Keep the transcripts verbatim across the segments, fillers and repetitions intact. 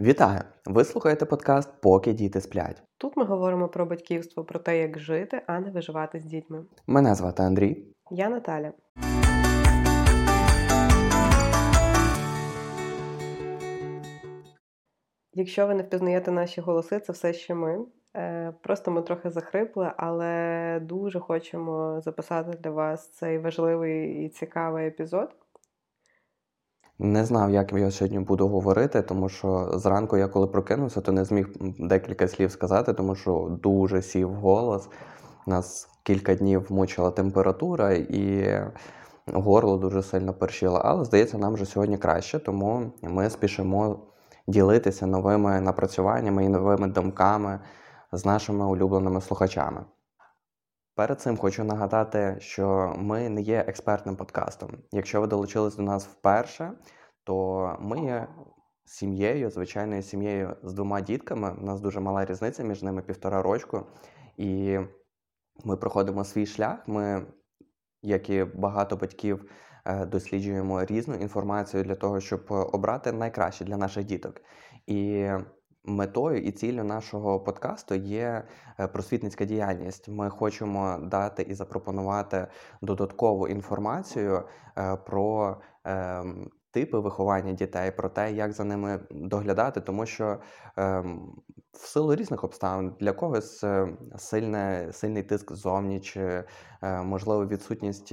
Вітаю! Ви слухаєте подкаст «Поки діти сплять». Тут ми говоримо про батьківство, про те, як жити, а не виживати з дітьми. Мене звати Андрій. Я Наталя. Якщо ви не впізнаєте наші голоси, це все ще ми. Просто ми трохи захрипли, але дуже хочемо записати для вас цей важливий і цікавий епізод. Не знав, як я сьогодні буду говорити, тому що зранку я коли прокинувся, то не зміг декілька слів сказати, тому що дуже сів голос. Нас кілька днів мучила температура і горло дуже сильно першило. Але, здається, нам вже сьогодні краще, тому ми спішимо ділитися новими напрацюваннями і новими думками з нашими улюбленими слухачами. Перед цим хочу нагадати, що ми не є експертним подкастом. Якщо ви долучились до нас вперше, то ми є сім'єю, звичайною сім'єю з двома дітками. У нас дуже мала різниця між ними, півтора рочку. І ми проходимо свій шлях. Ми, як і багато батьків, досліджуємо різну інформацію для того, щоб обрати найкраще для наших діток. І метою і ціллю нашого подкасту є просвітницька діяльність. Ми хочемо дати і запропонувати додаткову інформацію про типи виховання дітей, про те, як за ними доглядати, тому що в силу різних обставин для когось сильне, сильний тиск ззовні, чи, можливо, відсутність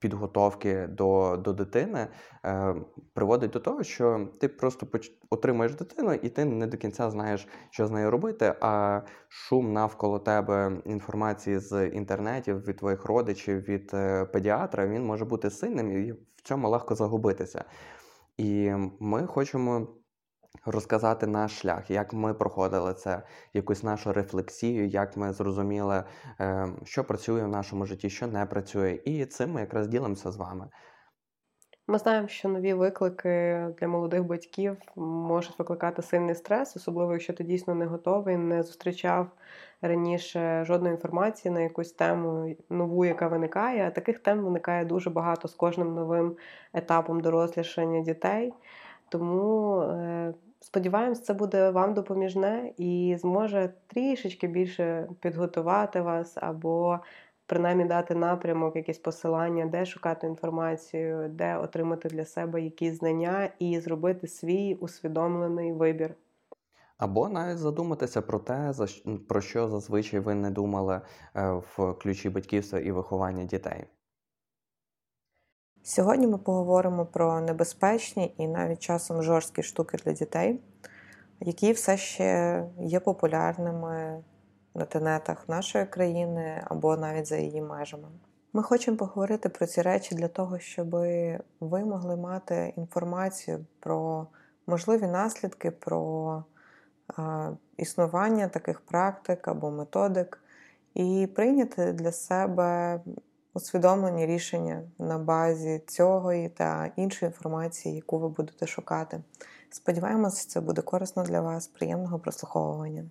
підготовки до, до дитини е, приводить до того, що ти просто поч... отримуєш дитину і ти не до кінця знаєш, що з нею робити, а шум навколо тебе інформації з інтернетів, від твоїх родичів, від е, педіатра, він може бути сильним і в цьому легко загубитися. І ми хочемо розказати наш шлях, як ми проходили це, якусь нашу рефлексію, як ми зрозуміли, що працює в нашому житті, що не працює. І цим ми якраз ділимося з вами. Ми знаємо, що нові виклики для молодих батьків можуть викликати сильний стрес, особливо якщо ти дійсно не готовий, не зустрічав раніше жодної інформації на якусь тему нову, яка виникає. А таких тем виникає дуже багато з кожним новим етапом дорослішання дітей. Тому сподіваємось, це буде вам допоміжне і зможе трішечки більше підготувати вас або принаймні дати напрямок, якісь посилання, де шукати інформацію, де отримати для себе якісь знання і зробити свій усвідомлений вибір. Або навіть задуматися про те, про що зазвичай ви не думали в ключі батьківства і виховання дітей. Сьогодні ми поговоримо про небезпечні і навіть часом жорсткі штуки для дітей, які все ще є популярними на тенетах нашої країни або навіть за її межами. Ми хочемо поговорити про ці речі для того, щоб ви могли мати інформацію про можливі наслідки, про е, існування таких практик або методик і прийняти для себе усвідомлені рішення на базі цього та іншої інформації, яку ви будете шукати. Сподіваємося, це буде корисно для вас. Приємного прослуховування.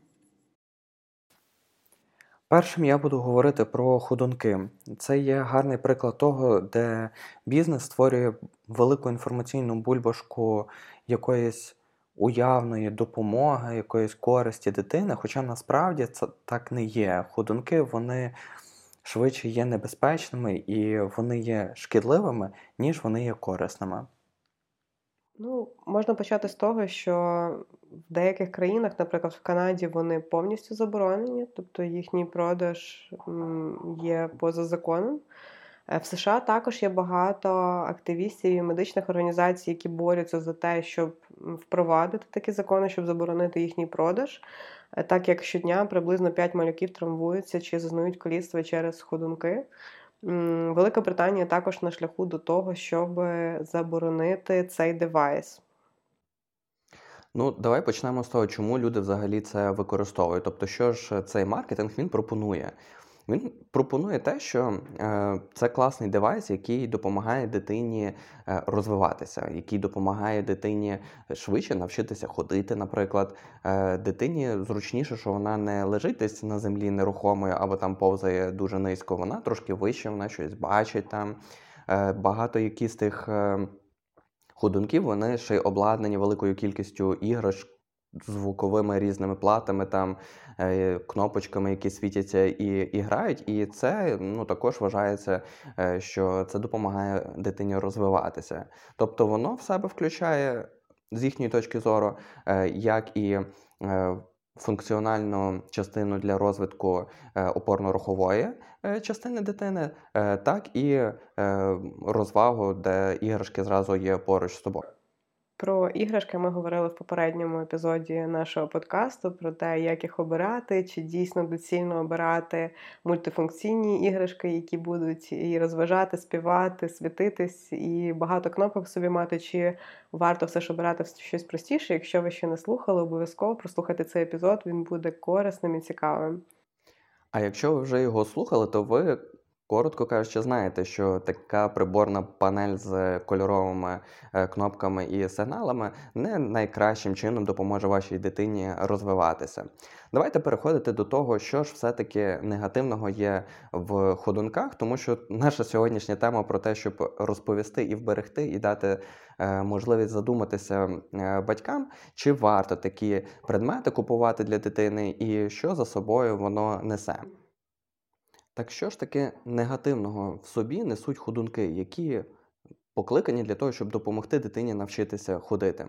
Першим я буду говорити про ходунки. Це є гарний приклад того, де бізнес створює велику інформаційну бульбашку якоїсь уявної допомоги, якоїсь користі дитини, хоча насправді це так не є. Ходунки, вони швидше є небезпечними і вони є шкідливими, ніж вони є корисними. Ну, можна почати з того, що в деяких країнах, наприклад, в Канаді, вони повністю заборонені, тобто їхній продаж є поза законом. В США також є багато активістів і медичних організацій, які борються за те, щоб впровадити такі закони, щоб заборонити їхній продаж, так як щодня приблизно п'ять малюків травмуються чи зазнають каліцтва через ходунки. Велика Британія також на шляху до того, щоб заборонити цей девайс. Ну, давай почнемо з того, чому люди взагалі це використовують. Тобто, що ж цей маркетинг він пропонує? Він пропонує те, що е, це класний девайс, який допомагає дитині е, розвиватися, який допомагає дитині швидше навчитися ходити, наприклад. Е, дитині зручніше, що вона не лежить десь на землі нерухомою або там повзає дуже низько, вона трошки вище, вона щось бачить там. Е, багато які з тих... Е, ходунків, вони ще й обладнані великою кількістю іграшок, звуковими різними платами, там, кнопочками, які світяться і, і грають. І це, ну, також вважається, що це допомагає дитині розвиватися. Тобто воно в себе включає, з їхньої точки зору, як і функціональну частину для розвитку опорно-рухової частини дитини, так і розвагу, де іграшки зразу є поруч з собою. Про іграшки ми говорили в попередньому епізоді нашого подкасту, про те, як їх обирати, чи дійсно доцільно обирати мультифункційні іграшки, які будуть і розважати, співати, світитись, і багато кнопок собі мати, чи варто все ж обирати щось простіше. Якщо ви ще не слухали, обов'язково прослухайте цей епізод, він буде корисним і цікавим. А якщо ви вже його слухали, то ви... коротко кажучи, знаєте, що така приборна панель з кольоровими кнопками і сигналами не найкращим чином допоможе вашій дитині розвиватися. Давайте переходити до того, що ж все-таки негативного є в ходунках, тому що наша сьогоднішня тема про те, щоб розповісти і вберегти, і дати можливість задуматися батькам, чи варто такі предмети купувати для дитини і що за собою воно несе. Так що ж таки негативного в собі несуть ходунки, які покликані для того, щоб допомогти дитині навчитися ходити?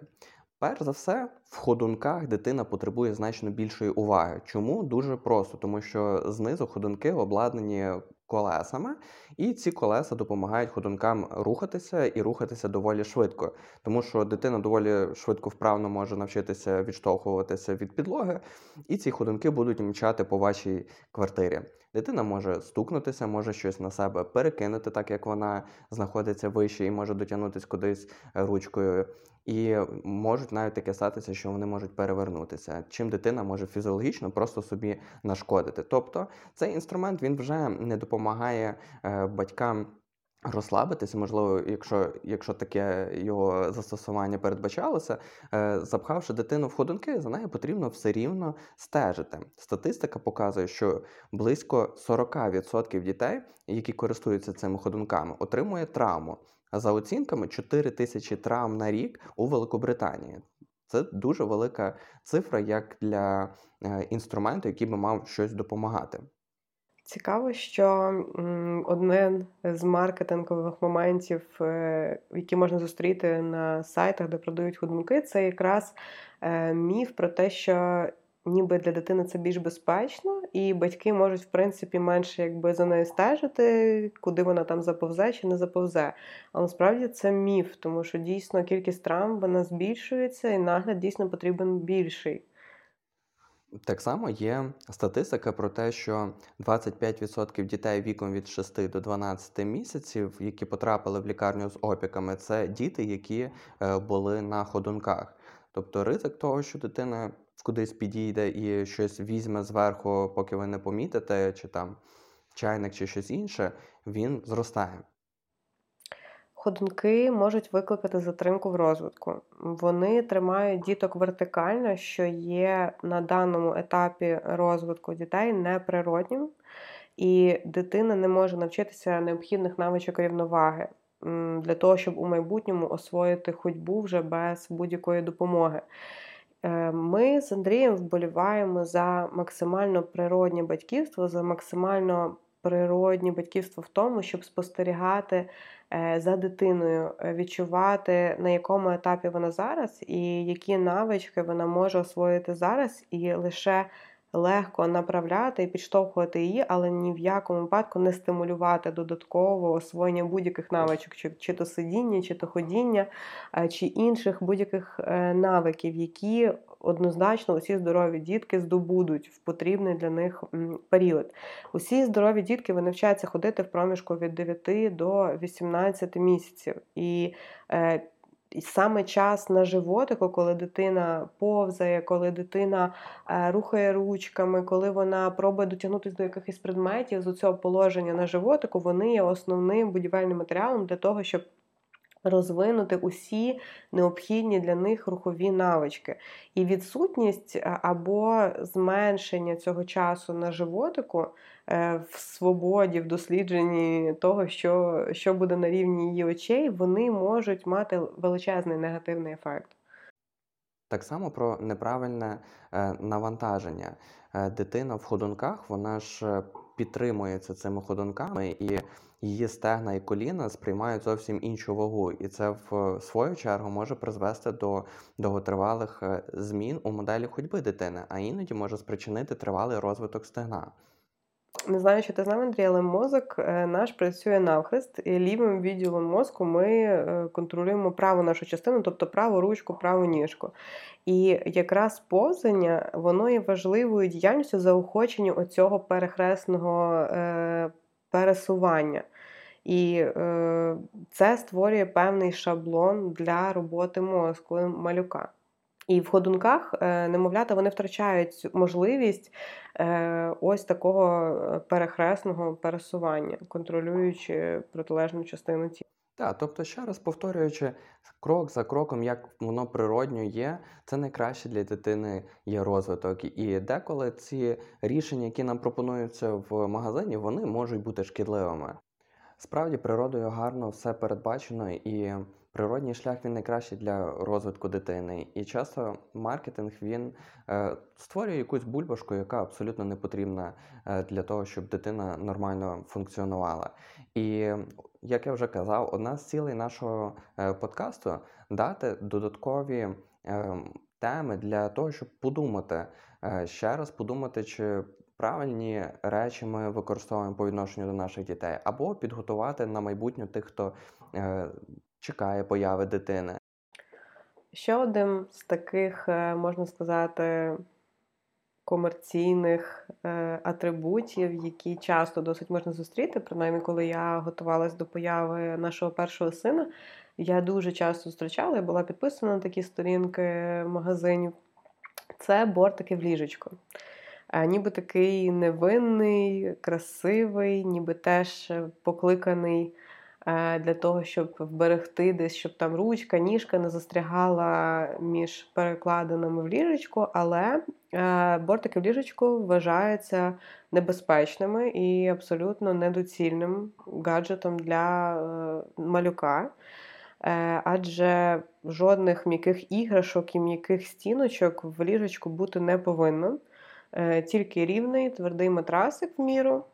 Перш за все, в ходунках дитина потребує значно більшої уваги. Чому? Дуже просто, тому що знизу ходунки обладнані колесами, і ці колеса допомагають ходункам рухатися, і рухатися доволі швидко. Тому що дитина доволі швидко вправно може навчитися відштовхуватися від підлоги, і ці ходунки будуть мчати по вашій квартирі. Дитина може стукнутися, може щось на себе перекинути, так як вона знаходиться вище і може дотягнутися кудись ручкою. І можуть навіть таке статися, що вони можуть перевернутися, чим дитина може фізіологічно просто собі нашкодити. Тобто цей інструмент, він вже не допомагає е, батькам розслабитися, можливо, якщо, якщо таке його застосування передбачалося, е, запхавши дитину в ходунки, за нею потрібно все рівно стежити. Статистика показує, що близько сорок відсотків дітей, які користуються цими ходунками, отримує травму. За оцінками, чотири тисячі травм на рік у Великобританії. Це дуже велика цифра, як для інструменту, який би мав щось допомагати. Цікаво, що один з маркетингових моментів, які можна зустріти на сайтах, де продають ходунки, це якраз міф про те, що ніби для дитини це більш безпечно, і батьки можуть, в принципі, менше якби за нею стежити, куди вона там заповзе чи не заповзе. Але насправді це міф, тому що дійсно кількість травм, вона збільшується, і нагляд дійсно потрібен більший. Так само є статистика про те, що двадцять п'ять відсотків дітей віком від шести до дванадцяти місяців, які потрапили в лікарню з опіками, це діти, які були на ходунках. Тобто ризик того, що дитина кудись підійде і щось візьме зверху, поки ви не помітите, чи там чайник, чи щось інше, він зростає. Ходунки можуть викликати затримку в розвитку. Вони тримають діток вертикально, що є на даному етапі розвитку дітей неприроднім, і дитина не може навчитися необхідних навичок рівноваги для того, щоб у майбутньому освоїти ходьбу вже без будь-якої допомоги. Ми з Андрієм вболіваємо за максимально природне батьківство, за максимально природне батьківство в тому, щоб спостерігати за дитиною, відчувати, на якому етапі вона зараз і які навички вона може освоїти зараз, і лише легко направляти і підштовхувати її, але ні в якому випадку не стимулювати додатково освоєння будь-яких навичок, чи, чи то сидіння, чи то ходіння, чи інших будь-яких навиків, які однозначно усі здорові дітки здобудуть в потрібний для них період. Усі здорові дітки, вони вчаться ходити в проміжку від дев'яти до вісімнадцяти місяців. І І саме час на животику, коли дитина повзає, коли дитина рухає ручками, коли вона пробує дотягнутися до якихось предметів, з цього положення на животику, вони є основним будівельним матеріалом для того, щоб розвинути усі необхідні для них рухові навички. І відсутність або зменшення цього часу на животику в свободі, в дослідженні того, що, що буде на рівні її очей, вони можуть мати величезний негативний ефект. Так само про неправильне навантаження. Дитина в ходунках, вона ж підтримується цими ходунками, і її стегна і коліна сприймають зовсім іншу вагу. І це в свою чергу може призвести до довготривалих змін у моделі ходьби дитини, а іноді може спричинити тривалий розвиток стегна. Не знаю, що ти знав, Андрій, але мозок наш працює навхрест. І лівим відділом мозку ми контролюємо праву нашу частину, тобто праву ручку, праву ніжку. І якраз повзання, воно є важливою діяльністю заохочення оцього перехресного пересування. І е, це створює певний шаблон для роботи мозку малюка. І в ходунках е, немовлята, вони втрачають можливість е, ось такого перехресного пересування, контролюючи протилежну частину тіла. Так, тобто ще раз повторюючи, крок за кроком, як воно природньо є, це найкраще для дитини є розвиток. І деколи ці рішення, які нам пропонуються в магазині, вони можуть бути шкідливими. Справді, природою гарно все передбачено, і природній шлях, він найкращий для розвитку дитини. І часто маркетинг, він е, створює якусь бульбашку, яка абсолютно не потрібна е, для того, щоб дитина нормально функціонувала. І, як я вже казав, одна з цілей нашого е, подкасту – дати додаткові е, теми для того, щоб подумати, е, ще раз подумати, чи правильні речі ми використовуємо по відношенню до наших дітей, або підготувати на майбутнє тих, хто е, чекає появи дитини. Ще один з таких, можна сказати, комерційних е, атрибутів, які часто досить можна зустріти, принаймні коли я готувалась до появи нашого першого сина, я дуже часто зустрічала, я була підписана на такі сторінки магазинів, це бортики в ліжечку. Ніби такий невинний, красивий, ніби теж покликаний для того, щоб вберегти десь, щоб там ручка, ніжка не застрягала між перекладинами в ліжечку, але бортики в ліжечку вважаються небезпечними і абсолютно недоцільним гаджетом для малюка. Адже жодних м'яких іграшок і м'яких стіночок в ліжечку бути не повинно. Тільки рівний, твердий матрасик в міру.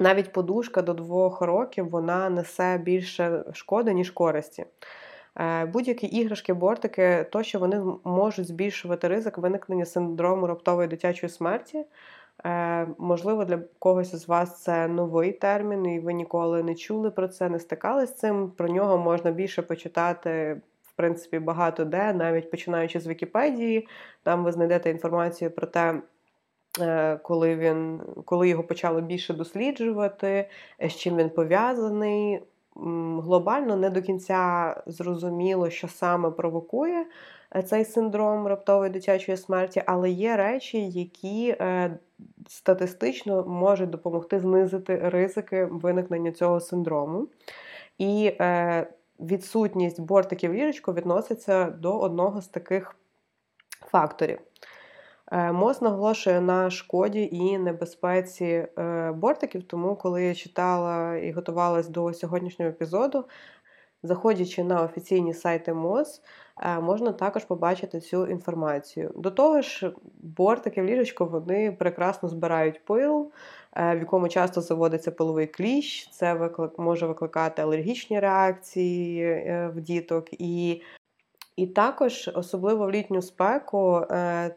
Навіть подушка до двох років, вона несе більше шкоди, ніж користі. Будь-які іграшки, бортики, то, що вони можуть збільшувати ризик виникнення синдрому раптової дитячої смерті. Можливо, для когось із вас це новий термін, і ви ніколи не чули про це, не стикалися з цим. Про нього можна більше почитати, в принципі, багато де, навіть починаючи з Вікіпедії. Там ви знайдете інформацію про те, коли він, коли його почало більше досліджувати, з чим він пов'язаний. Глобально не до кінця зрозуміло, що саме провокує цей синдром раптової дитячої смерті, але є речі, які статистично можуть допомогти знизити ризики виникнення цього синдрому. І відсутність бортиків в ліжечку відноситься до одного з таких факторів. МОЗ наголошує на шкоді і небезпеці бортиків, тому коли я читала і готувалась до сьогоднішнього епізоду, заходячи на офіційні сайти МОЗ, можна також побачити цю інформацію. До того ж, бортики в ліжечку, вони прекрасно збирають пил, в якому часто заводиться пиловий кліщ, це виклик... може викликати алергічні реакції в діток і... І також, особливо в літню спеку,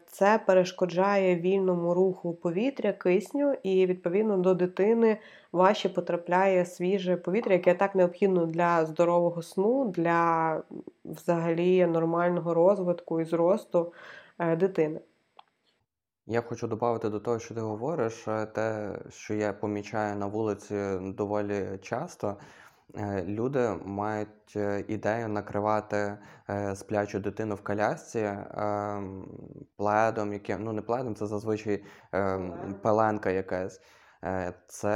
це перешкоджає вільному руху повітря, кисню, і, відповідно, до дитини важче потрапляє свіже повітря, яке так необхідно для здорового сну, для, взагалі, нормального розвитку і зросту дитини. Я хочу додати до того, що ти говориш, те, що я помічаю на вулиці доволі часто. – Люди мають ідею накривати сплячу дитину в колясці пледом, яким, ну не пледом, це зазвичай пеленка якась. Це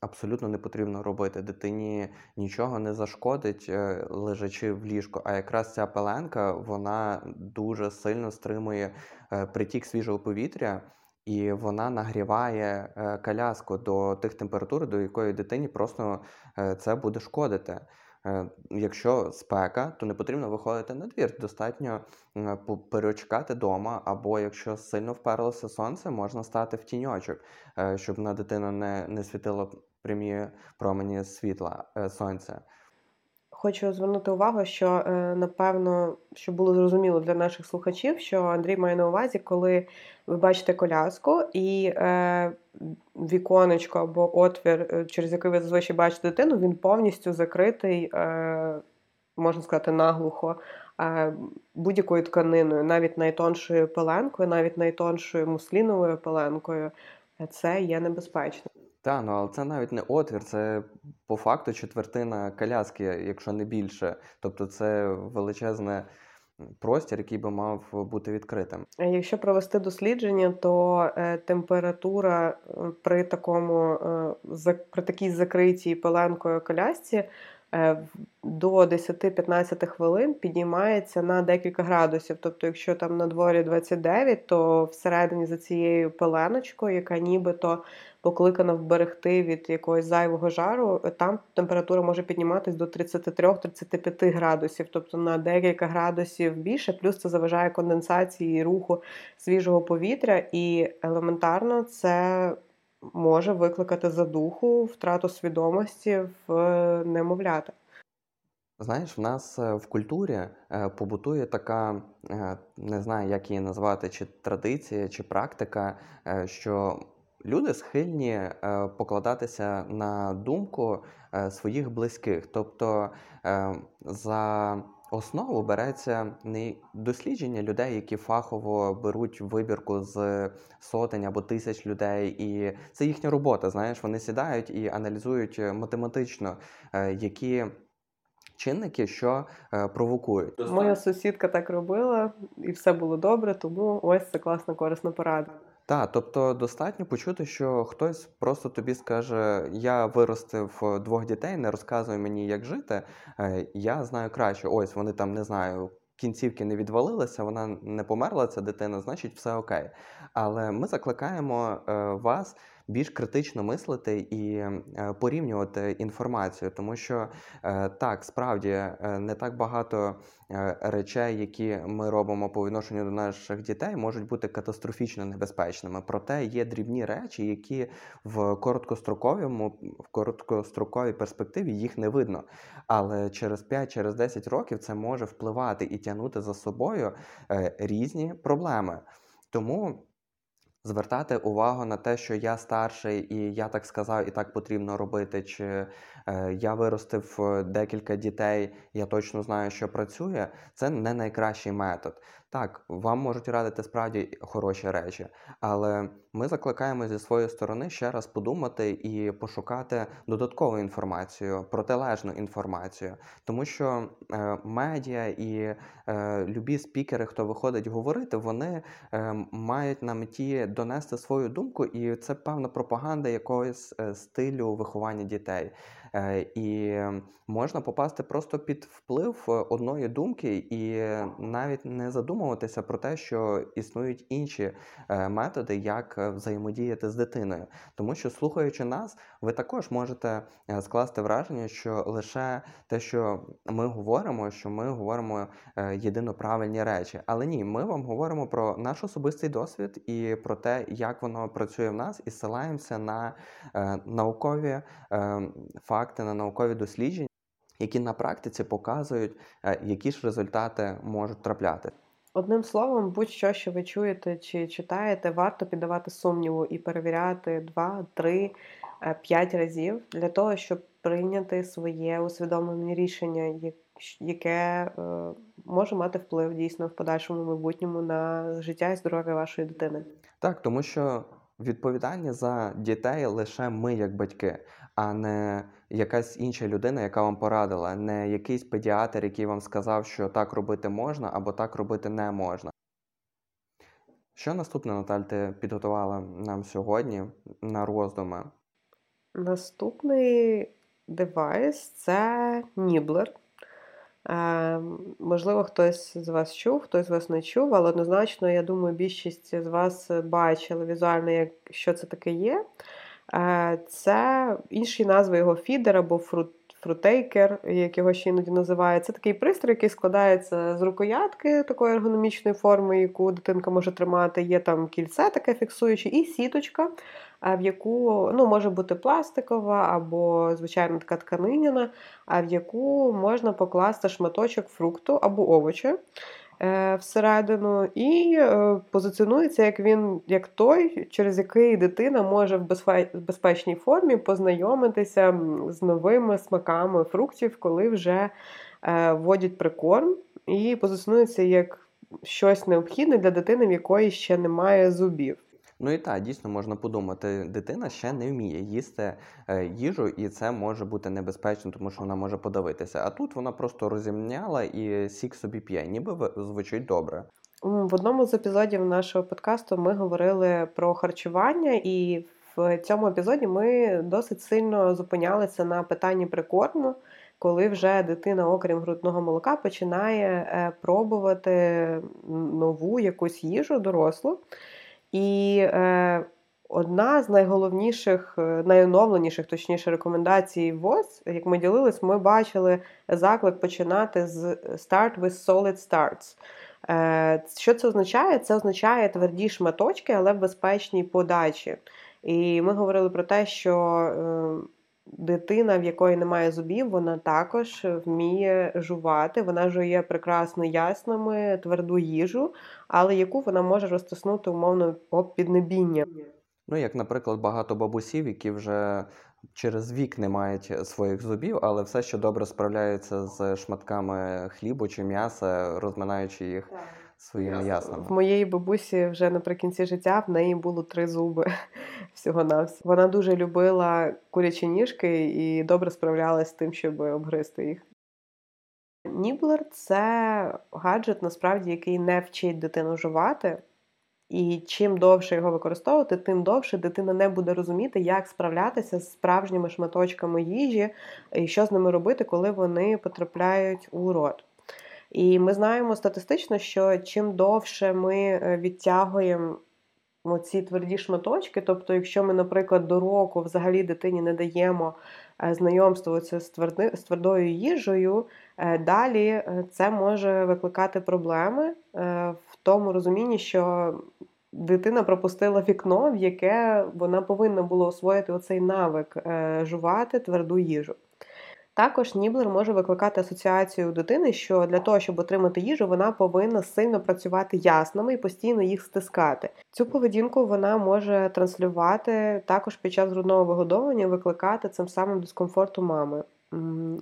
абсолютно не потрібно робити. Дитині нічого не зашкодить, лежачи в ліжку. А якраз ця пеленка, вона дуже сильно стримує притік свіжого повітря, і вона нагріває коляску до тих температур, до якої дитині просто це буде шкодити. Якщо спека, то не потрібно виходити на двір, достатньо перечекати вдома, або якщо сильно вперлося сонце, можна стати в тіньочок, щоб на дитину не, не світило прямі промені світла сонця. Хочу звернути увагу, що, напевно, щоб було зрозуміло для наших слухачів, що Андрій має на увазі, коли ви бачите коляску і е, віконечко або отвір, через який ви зазвичай бачите дитину, він повністю закритий, е, можна сказати, наглухо е, будь-якою тканиною, навіть найтоншою пеленкою, навіть найтоншою мусліновою пеленкою. Це є небезпечно. Так, ну але це навіть не отвір, це по факту четвертина коляски, якщо не більше. Тобто це величезний простір, який би мав бути відкритим. Якщо провести дослідження, то температура при такому при такій закритій пеленкою колясці до десять-п'ятнадцять хвилин піднімається на декілька градусів. Тобто, якщо там на дворі двадцять дев'ять, то всередині за цією пеленочкою, яка нібито покликана вберегти від якогось зайвого жару, там температура може підніматись до тридцять три - тридцять п'ять градусів. Тобто на декілька градусів більше, плюс це заважає конденсації і руху свіжого повітря, і елементарно це може викликати задуху, втрату свідомості в немовлята. Знаєш, в нас в культурі побутує така, не знаю, як її назвати, чи традиція, чи практика, що люди схильні покладатися на думку своїх близьких. Тобто за основу береться не дослідження людей, які фахово беруть вибірку з сотень або тисяч людей, і це їхня робота, знаєш, вони сідають і аналізують математично, які чинники, що провокують. Моя сусідка так робила, і все було добре, тому ось це класна, корисна порада. Так, тобто достатньо почути, що хтось просто тобі скаже, я виростив двох дітей, не розказуй мені, як жити, я знаю краще. Ось, вони там, не знаю, кінцівки не відвалилися, вона не померла, ця дитина, значить все окей. Але ми закликаємо вас більш критично мислити і порівнювати інформацію, тому що так, справді, не так багато речей, які ми робимо по відношенню до наших дітей, можуть бути катастрофічно небезпечними. Проте є дрібні речі, які в короткостроковому, в короткостроковій перспективі їх не видно. Але через п'ять - десять років це може впливати і тягнути за собою різні проблеми. Тому звертати увагу на те, що я старший і я так сказав, і так потрібно робити, чи е, я виростив декілька дітей, я точно знаю, що працює, це не найкращий метод. Так, вам можуть радити справді хороші речі, але ми закликаємо зі своєї сторони ще раз подумати і пошукати додаткову інформацію, протилежну інформацію. Тому що е, медіа і е, любі спікери, хто виходить говорити, вони е, мають на меті донести свою думку, і це певна пропаганда якогось е, стилю виховання дітей. Е, і можна попасти просто під вплив одної думки і навіть не задумуватися про те, що існують інші е, методи, як взаємодіяти з дитиною. Тому що, слухаючи нас, ви також можете е, скласти враження, що лише те, що ми говоримо, що ми говоримо е, єдино правильні речі. Але ні, ми вам говоримо про наш особистий досвід і про те, як воно працює в нас, і ссилаємося на е, наукові е, факти, на наукові дослідження, які на практиці показують, е, які ж результати можуть трапляти. Одним словом, будь-що, що ви чуєте чи читаєте, варто піддавати сумніву і перевіряти два, три, п'ять разів для того, щоб прийняти своє усвідомлене рішення, яке може мати вплив дійсно в подальшому майбутньому на життя і здоров'я вашої дитини. Так, тому що відповідальні за дітей лише ми, як батьки, а не якась інша людина, яка вам порадила, не якийсь педіатр, який вам сказав, що так робити можна або так робити не можна. Що наступне, Наталь, ти підготувала нам сьогодні на роздуми? Наступний девайс – це ніблер. Е, можливо, хтось з вас чув, хтось з вас не чув, але однозначно, я думаю, більшість з вас бачили візуально, як, що це таке є. Е, це інші назви його фідер або фрут, фрутейкер, як його ще іноді називають. Це такий пристрій, який складається з рукоятки такої ергономічної форми, яку дитинка може тримати. Є там кільце таке фіксуюче і сіточка, в яку, ну, може бути пластикова або, звичайно, така тканиняна, в яку можна покласти шматочок фрукту або овочі е, всередину, і е, позиціонується як він, як той, через який дитина може в безпе- безпечній формі познайомитися з новими смаками фруктів, коли вже е, вводять прикорм, і позиціонується як щось необхідне для дитини, в якої ще немає зубів. Ну і так, дійсно, можна подумати, дитина ще не вміє їсти е, їжу, і це може бути небезпечно, тому що вона може подавитися. А тут вона просто розімняла і сік собі п'є, ніби звучить добре. В одному з епізодів нашого подкасту ми говорили про харчування, і в цьому епізоді ми досить сильно зупинялися на питанні прикорму, коли вже дитина, окрім грудного молока, починає е, пробувати нову якусь їжу, дорослу. І е, одна з найголовніших, найоновленіших, точніше, рекомендацій ВОЗ, як ми ділились, ми бачили заклик починати з Start with Solid Starts. Е, що це означає? Це означає тверді шматочки, але в безпечній подачі. І ми говорили про те, що е, дитина, в якої немає зубів, вона також вміє жувати. Вона жує прекрасно ясними, тверду їжу, але яку вона може розтиснути умовно об піднебіння. Ну, як, наприклад, багато бабусів, які вже через вік не мають своїх зубів, але все ще добре справляються з шматками хлібу чи м'яса, розминаючи їх так своїми яснами. В моєї бабусі вже наприкінці життя в неї було три зуби всього-навсього. Вона дуже любила курячі ніжки і добре справлялась з тим, щоб обгризти їх. Ніблер – це гаджет, насправді, який не вчить дитину жувати. І чим довше його використовувати, тим довше дитина не буде розуміти, як справлятися з справжніми шматочками їжі і що з ними робити, коли вони потрапляють у рот. І ми знаємо статистично, що чим довше ми відтягуємо ці тверді шматочки, тобто якщо ми, наприклад, до року взагалі дитині не даємо знайомство з, тверди, з твердою їжею, далі це може викликати проблеми в тому розумінні, що дитина пропустила вікно, в яке вона повинна була освоїти оцей навик жувати тверду їжу. Також ніблер може викликати асоціацію у дитини, що для того, щоб отримати їжу, вона повинна сильно працювати яснами і постійно їх стискати. Цю поведінку вона може транслювати також під час грудного вигодовування і викликати цим самим дискомфорт у мами.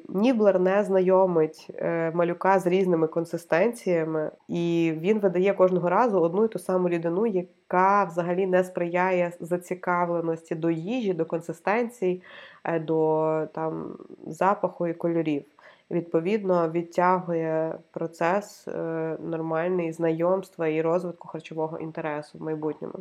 Ніблер не знайомить малюка з різними консистенціями, і він видає кожного разу одну і ту саму рідину, яка взагалі не сприяє зацікавленості до їжі, до консистенцій, до там, запаху і кольорів. Відповідно, відтягує процес нормального знайомства і розвитку харчового інтересу в майбутньому.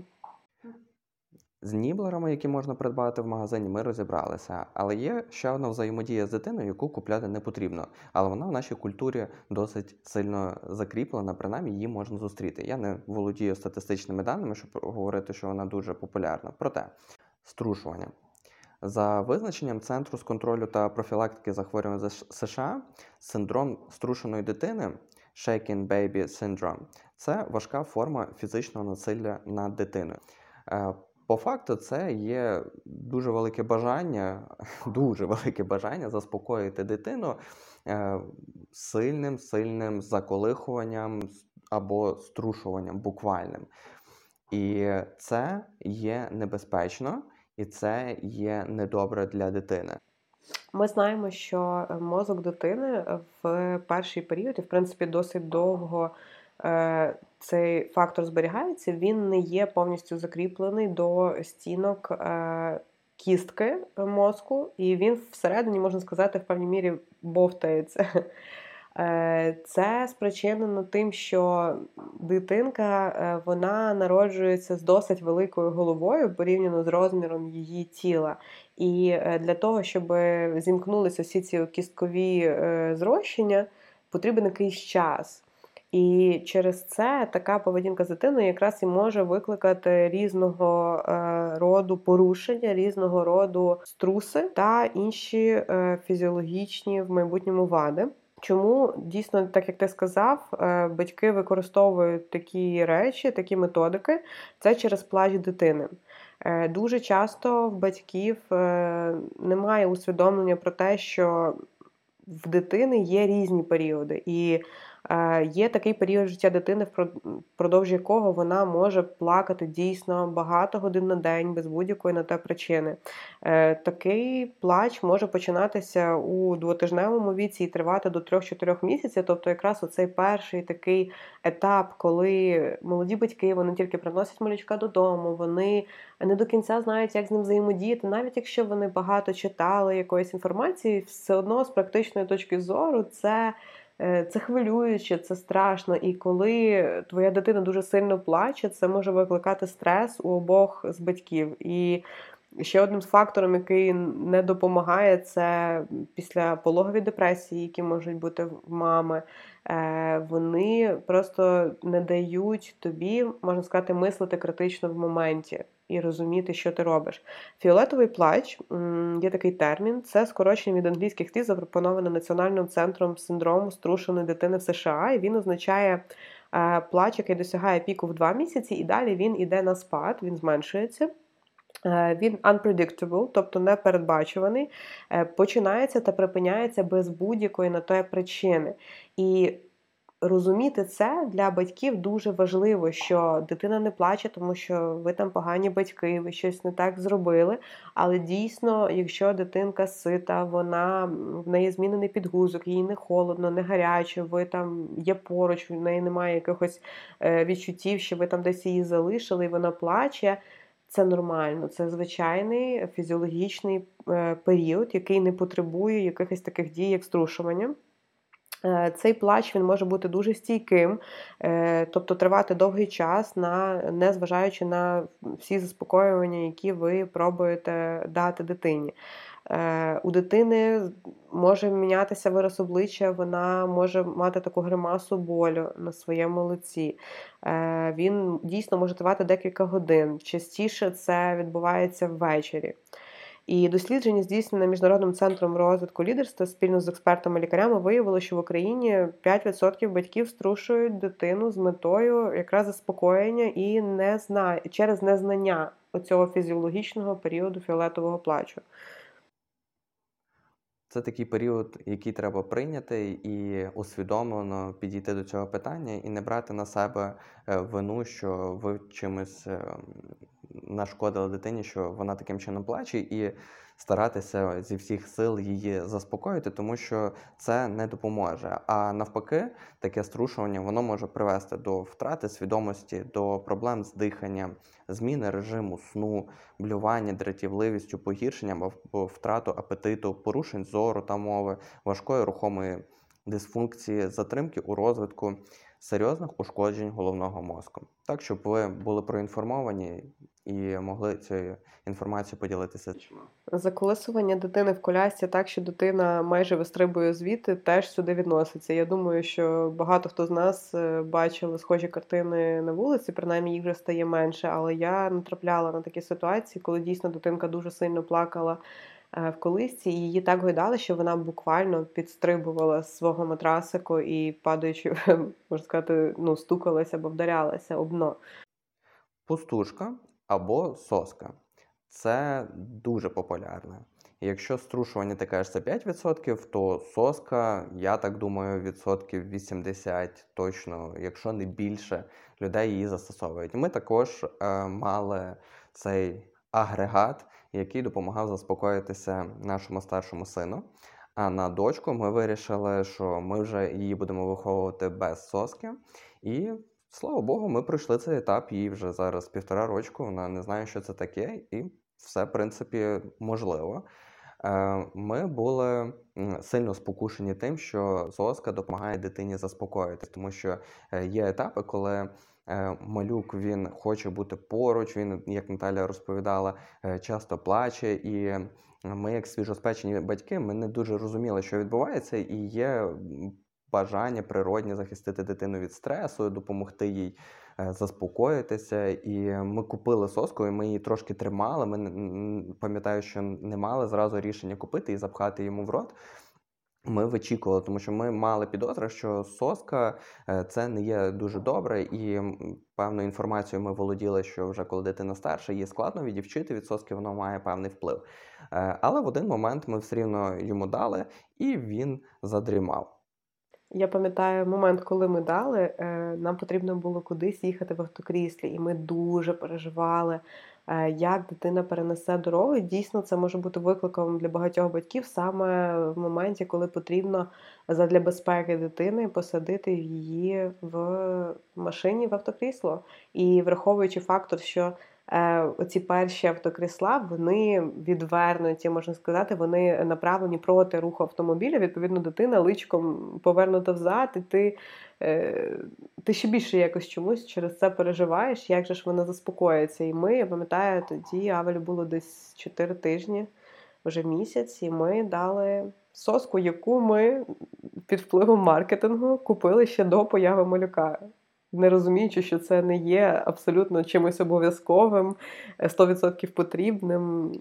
З ніблерами, які можна придбати в магазині, ми розібралися. Але є ще одна взаємодія з дитиною, яку купляти не потрібно. Але вона в нашій культурі досить сильно закріплена, принаймні її можна зустріти. Я не володію статистичними даними, щоб говорити, що вона дуже популярна. Проте, струшування. За визначенням Центру з контролю та профілактики захворювання США, синдром струшеної дитини Shaking Baby Syndrome – це важка форма фізичного насилля над дитиною. По факту, це є дуже велике бажання, дуже велике бажання заспокоїти дитину сильним-сильним заколихуванням або струшуванням буквальним. І це є небезпечно, і це є недобре для дитини. Ми знаємо, що мозок дитини в перший період, і в принципі досить довго, цей фактор зберігається, він не є повністю закріплений до стінок е- кістки мозку, і він всередині, можна сказати, в певній мірі бовтається. Це спричинено тим, що дитинка, вона народжується з досить великою головою порівняно з розміром її тіла. І для того, щоб зімкнулися усі ці кісткові зрощення, потрібен якийсь час. І через це така поведінка з дитиною якраз і може викликати різного роду порушення, різного роду струси та інші фізіологічні в майбутньому вади. Чому, дійсно, так як ти сказав, батьки використовують такі речі, такі методики, це через плач дитини. Дуже часто в батьків немає усвідомлення про те, що в дитини є різні періоди. І є такий період життя дитини, впродовж якого вона може плакати дійсно багато годин на день, без будь-якої на те причини. Такий плач може починатися у двотижневому віці і тривати до трьох-чотирьох місяців, тобто якраз оцей перший такий етап, коли молоді батьки, вони тільки приносять малючка додому, вони не до кінця знають, як з ним взаємодіяти, навіть якщо вони багато читали якоїсь інформації, все одно з практичної точки зору це... Це хвилююче, це страшно, і коли твоя дитина дуже сильно плаче, це може викликати стрес у обох з батьків. І ще одним з факторів, який не допомагає, це післяпологові депресії, які можуть бути в мами. Вони просто не дають тобі, можна сказати, мислити критично в моменті і розуміти, що ти робиш. Фіолетовий плач, є такий термін, це скорочення від англійських слів, запропоноване Національним центром синдрому струшеної дитини в США, і він означає плач, який досягає піку в два місяці, і далі він іде на спад, він зменшується. Він unpredictable, тобто непередбачуваний, починається та припиняється без будь-якої на те причини. І розуміти це для батьків дуже важливо, що дитина не плаче, тому що ви там погані батьки, ви щось не так зробили, але дійсно, якщо дитинка сита, вона, в неї змінений підгузок, їй не холодно, не гаряче, ви там є поруч, в неї немає якихось відчуттів, що ви там десь її залишили, і вона плаче, це нормально, це звичайний фізіологічний період, який не потребує якихось таких дій, як струшування. Цей плач, він може бути дуже стійким, тобто тривати довгий час, на, не зважаючи на всі заспокоювання, які ви пробуєте дати дитині. У дитини може мінятися вираз обличчя, вона може мати таку гримасу болю на своєму лиці. Він дійсно може тривати декілька годин. Частіше це відбувається ввечері. І дослідження, здійснене Міжнародним центром розвитку лідерства спільно з експертами-лікарями, виявило, що в Україні п'ять відсотків батьків струшують дитину з метою якраз заспокоєння і не зна... через незнання оцього фізіологічного періоду фіолетового плачу. Це такий період, який треба прийняти і усвідомлено підійти до цього питання і не брати на себе вину, що ви чимось нашкодили дитині, що вона таким чином плаче, і старатися зі всіх сил її заспокоїти, тому що це не допоможе. А навпаки, таке струшування, воно може привести до втрати свідомості, до проблем з диханням, зміни режиму сну, блювання, дратівливістю, погіршенням або втрату апетиту, порушень зору та мови, важкої рухомої дисфункції, затримки у розвитку, серйозних ушкоджень головного мозку. Так, щоб ви були проінформовані і могли цією інформацією поділитися. Заколисування дитини в колясці так, що дитина майже вистрибує звідти, теж сюди відноситься. Я думаю, що багато хто з нас бачили схожі картини на вулиці, принаймні їх вже стає менше, але я натрапляла на такі ситуації, коли дійсно дитинка дуже сильно плакала в колисці, і її так гойдали, що вона буквально підстрибувала з свого матрасику і, падаючи, можна сказати, ну, стукалася або вдарялася об дно. Пустушка або соска. Це дуже популярне. Якщо струшування, ти кажеш, це п'ять відсотків, то соска, я так думаю, відсотків вісімдесят точно, якщо не більше, людей її застосовують. Ми також е, мали цей агрегат, який допомагав заспокоїтися нашому старшому сину. А на дочку ми вирішили, що ми вже її будемо виховувати без соски. І, слава Богу, ми пройшли цей етап. Їй вже зараз півтора рочку, вона не знає, що це таке, і все, в принципі, можливо. ми були сильно спокушені тим, що соска допомагає дитині заспокоїтися, тому що є етапи, коли малюк, він хоче бути поруч, він, як Наталя розповідала, часто плаче, і ми, як свіжоспечені батьки, ми не дуже розуміли, що відбувається, і є бажання природне захистити дитину від стресу, допомогти їй заспокоїтися. І ми купили соску, і ми її трошки тримали. Ми, пам'ятаю, що не мали зразу рішення купити і запхати йому в рот. Ми вичікували, тому що ми мали підозри, що соска – це не є дуже добре, і певну інформацію ми володіли, що вже коли дитина старша, її складно відівчити від соски, воно має певний вплив. Але в один момент ми все рівно йому дали, і він задрімав. Я пам'ятаю момент, коли ми дали, нам потрібно було кудись їхати в автокріслі, і ми дуже переживали, як дитина перенесе дорогу. Дійсно, це може бути викликом для багатьох батьків саме в моменті, коли потрібно задля безпеки дитини посадити її в машині в автокрісло. І враховуючи фактор, що оці перші автокрісла, вони відвернуті, можна сказати, вони направлені проти руху автомобіля, відповідно, дитина личком повернута взад, і ти, ти ще більше якось чомусь через це переживаєш, як же ж вона заспокоїться. І ми, я пам'ятаю, тоді Авелю було десь чотири тижні, вже місяць, і ми дали соску, яку ми під впливом маркетингу купили ще до появи малюка, не розуміючи, що це не є абсолютно чимось обов'язковим, сто відсотків потрібним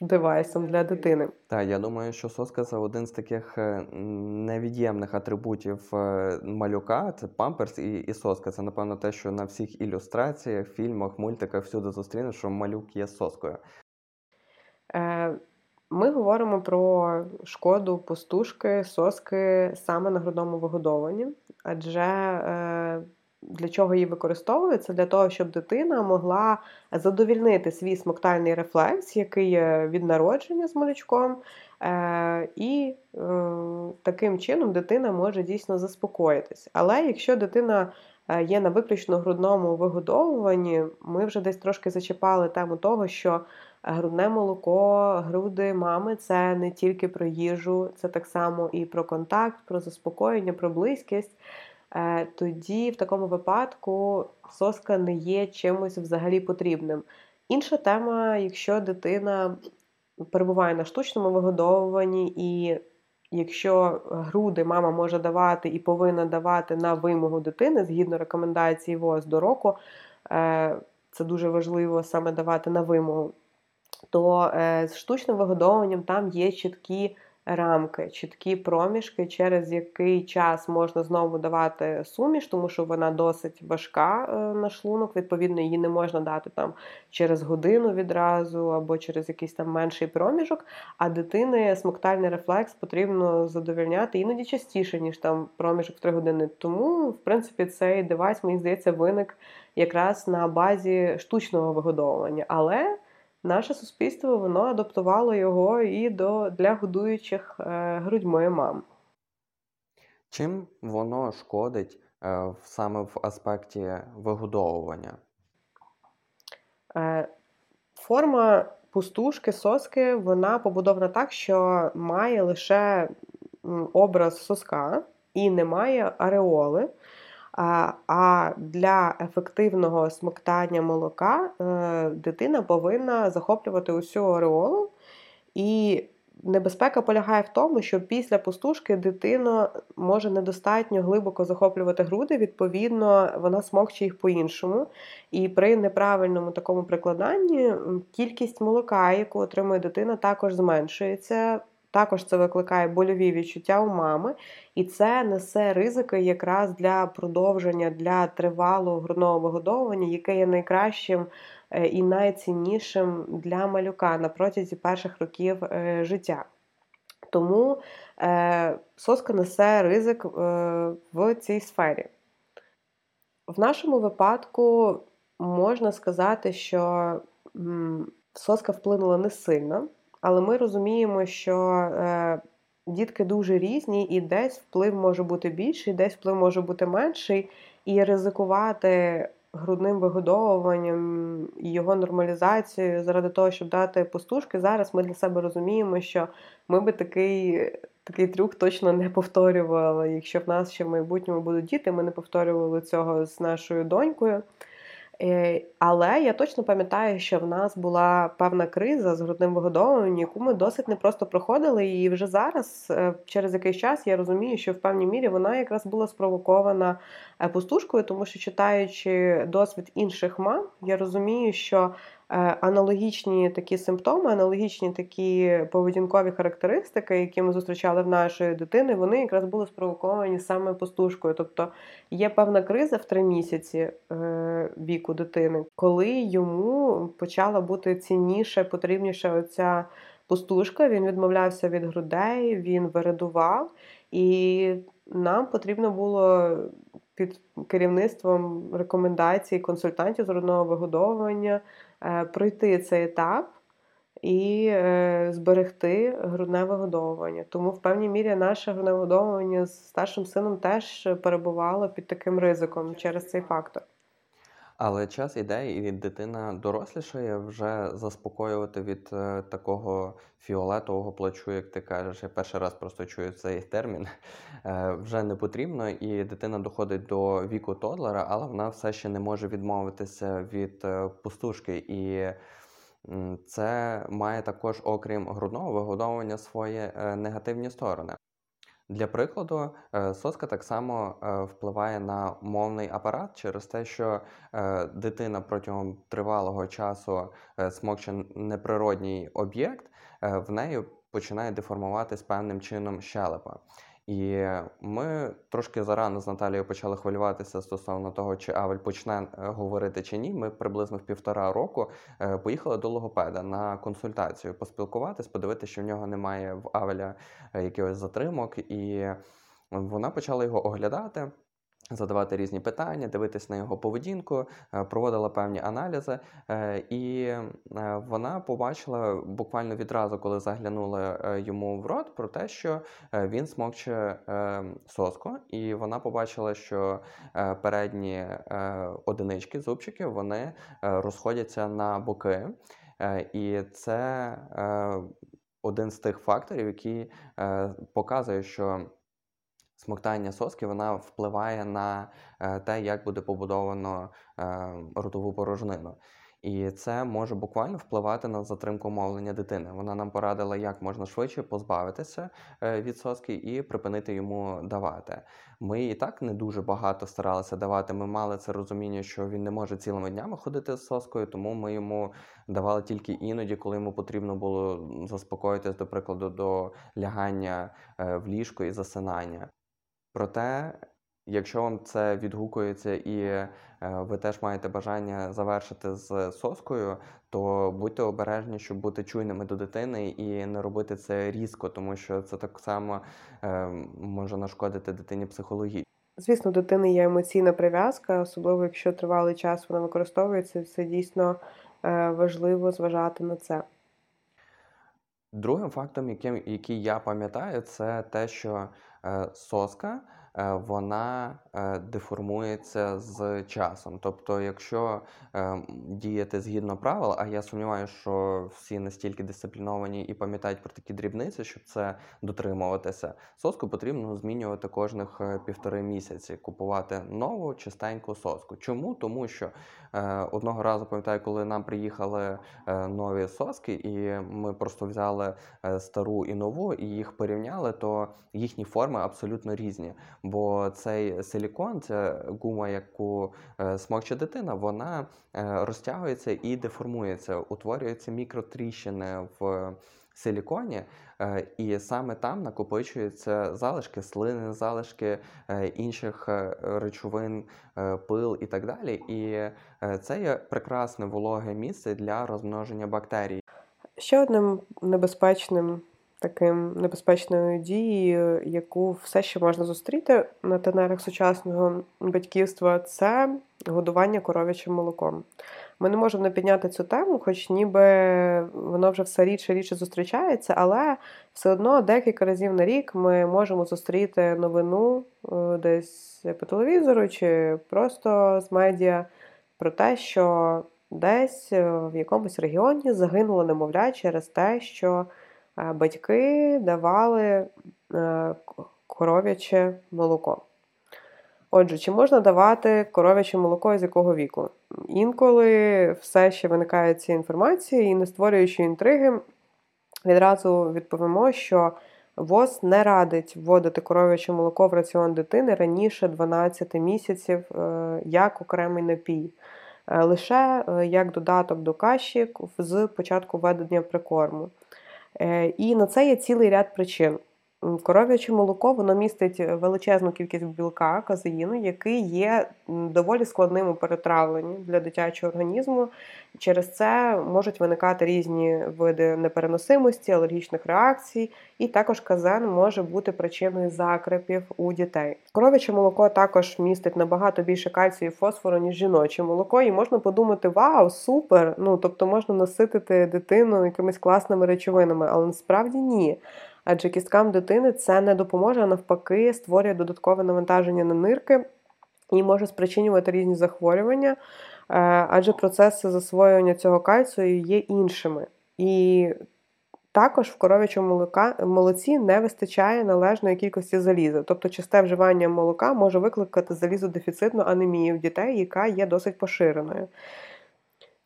девайсом для дитини. Так, я думаю, що соска – це один з таких невід'ємних атрибутів малюка. Це памперс і, і соска. Це, напевно, те, що на всіх ілюстраціях, фільмах, мультиках всюди зустрінеш, що малюк є соскою. Е- Ми говоримо про шкоду пустушки, соски саме на грудному вигодовуванні, адже е- для чого її використовують? Це для того, щоб дитина могла задовільнити свій смоктальний рефлекс, який є від народження з малючком, і таким чином дитина може дійсно заспокоїтися. Але якщо дитина є на виключно грудному вигодовуванні, ми вже десь трошки зачіпали тему того, що грудне молоко, груди мами – це не тільки про їжу, це так само і про контакт, про заспокоєння, про близькість. Тоді в такому випадку соска не є чимось взагалі потрібним. Інша тема, якщо дитина перебуває на штучному вигодовуванні, і якщо груди мама може давати і повинна давати на вимогу дитини, згідно рекомендації ВОЗ до року, це дуже важливо саме давати на вимогу, то з штучним вигодовуванням там є чіткі рамки, чіткі проміжки, через який час можна знову давати суміш, тому що вона досить важка на шлунок, відповідно, її не можна дати там через годину відразу або через якийсь там менший проміжок, а дитини смоктальний рефлекс потрібно задовольняти іноді частіше, ніж там проміжок в три години. Тому, в принципі, цей девайс, мені здається, виник якраз на базі штучного вигодовування, але наше суспільство, воно адаптувало його і до, для годуючих е, грудьми мам. Чим воно шкодить е, саме в аспекті вигодовування? Е, форма пустушки, соски, вона побудована так, що має лише образ соска і немає ареоли. А для ефективного смоктання молока дитина повинна захоплювати усю ореолу. І небезпека полягає в тому, що після пустушки дитина може недостатньо глибоко захоплювати груди, відповідно, вона смокче їх по-іншому. І при неправильному такому прикладанні кількість молока, яку отримує дитина, також зменшується. Також це викликає больові відчуття у мами, і це несе ризики якраз для продовження, для тривалого грудного вигодовування, яке є найкращим і найціннішим для малюка на протязі перших років життя. Тому соска несе ризик в цій сфері. В нашому випадку можна сказати, що соска вплинула не сильно, але ми розуміємо, що е, дітки дуже різні, і десь вплив може бути більший, десь вплив може бути менший, і ризикувати грудним вигодовуванням і його нормалізацією заради того, щоб дати пустушки, зараз ми для себе розуміємо, що ми би такий, такий трюк точно не повторювали. Якщо в нас ще в майбутньому будуть діти, ми не повторювали цього з нашою донькою. Але я точно пам'ятаю, що в нас була певна криза з грудним вигодовуванням, яку ми досить непросто проходили, і вже зараз, через якийсь час, я розумію, що в певній мірі вона якраз була спровокована пустушкою, тому що, читаючи досвід інших мам, я розумію, що аналогічні такі симптоми, аналогічні такі поведінкові характеристики, які ми зустрічали в нашої дитини, вони якраз були спровоковані саме пустушкою. Тобто є певна криза в три місяці віку дитини, коли йому почала бути цінніше, потрібніше оця пустушка, він відмовлявся від грудей, він вирадував, і нам потрібно було під керівництвом рекомендацій консультантів з грудного вигодовування пройти цей етап і е, зберегти грудне вигодовування. Тому в певній мірі наше грудне вигодовування з старшим сином теж перебувало під таким ризиком через цей фактор. Але час іде, і дитина дорослішає, вже заспокоювати від е, такого фіолетового плачу, як ти кажеш. Я перший раз просто чую цей термін. Е, вже не потрібно, і дитина доходить до віку тодлера, але вона все ще не може відмовитися від е, пустушки. І це має також, окрім грудного вигодовування, свої е, негативні сторони. Для прикладу, соска так само впливає на мовний апарат через те, що дитина протягом тривалого часу смокче неприродній об'єкт, в неї починає деформуватись певним чином щелепа. І ми трошки зарано з Наталією почали хвилюватися стосовно того, чи Авель почне говорити чи ні. Ми приблизно в півтора року поїхали до логопеда на консультацію, поспілкуватись, подивитися, що в нього немає в Авеля якихось затримок. І вона почала його оглядати, задавати різні питання, дивитись на його поведінку, проводила певні аналізи. І вона побачила буквально відразу, коли заглянула йому в рот, про те, що він смокче соску. І вона побачила, що передні одинички, зубчики, вони розходяться на боки. І це один з тих факторів, який показує, що смоктання соски, вона впливає на те, як буде побудовано ротову порожнину. І це може буквально впливати на затримку мовлення дитини. Вона нам порадила, як можна швидше позбавитися від соски і припинити йому давати. Ми і так не дуже багато старалися давати. Ми мали це розуміння, що він не може цілими днями ходити з соскою, тому ми йому давали тільки іноді, коли йому потрібно було заспокоїтись, до прикладу, до лягання в ліжко і засинання. Проте, якщо вам це відгукується і ви теж маєте бажання завершити з соскою, то будьте обережні, щоб бути чуйними до дитини і не робити це різко, тому що це так само може нашкодити дитині психологічно. Звісно, у дитини є емоційна прив'язка, особливо якщо тривалий час вона використовується, це дійсно важливо зважати на це. Другим фактом, яким, який я пам'ятаю, це те, що соска, вона деформується з часом. Тобто, якщо діяти згідно правил, а я сумніваюся, що всі настільки дисципліновані і пам'ятають про такі дрібниці, щоб це дотримуватися, соску потрібно змінювати кожних півтори місяці, купувати нову, чистеньку соску. Чому? Тому що одного разу, пам'ятаю, коли нам приїхали нові соски, і ми просто взяли стару і нову, і їх порівняли, то їхні форми абсолютно різні. Бо цей силікон, ця гума, яку смокче дитина, вона розтягується і деформується, утворюються мікротріщини в силіконі, і саме там накопичуються залишки слини, залишки інших речовин, пил і так далі. І це є прекрасне вологе місце для розмноження бактерій. Ще одним небезпечним таким небезпечною дією, яку все ще можна зустріти на тенерах сучасного батьківства, це годування коров'ячим молоком. Ми не можемо не підняти цю тему, хоч ніби воно вже все рідше і рідше зустрічається, але все одно декілька разів на рік ми можемо зустріти новину десь по телевізору чи просто з медіа про те, що десь в якомусь регіоні загинуло немовля через те, що батьки давали коров'яче молоко. Отже, чи можна давати коров'яче молоко і з якого віку? Інколи все ще виникає ці інформації, і не створюючи інтриги, відразу відповімо, що ВОЗ не радить вводити коров'яче молоко в раціон дитини раніше дванадцяти місяців як окремий напій. Лише як додаток до каші з початку введення прикорму. І на це є цілий ряд причин. Коров'яче молоко, воно містить величезну кількість білка, казеїну, який є доволі складним у перетравленні для дитячого організму. Через це можуть виникати різні види непереносимості, алергічних реакцій, і також казеїн може бути причиною закрепів у дітей. Коров'яче молоко також містить набагато більше кальцію і фосфору, ніж жіноче молоко, і можна подумати, вау, супер, ну, тобто можна наситити дитину якимись класними речовинами, але насправді ні. Адже кісткам дитини це не допоможе, а навпаки створює додаткове навантаження на нирки і може спричинювати різні захворювання, адже процеси засвоювання цього кальцію є іншими. І також в коров'ячому молоці не вистачає належної кількості заліза. Тобто часте вживання молока може викликати залізодефіцитну анемію в дітей, яка є досить поширеною.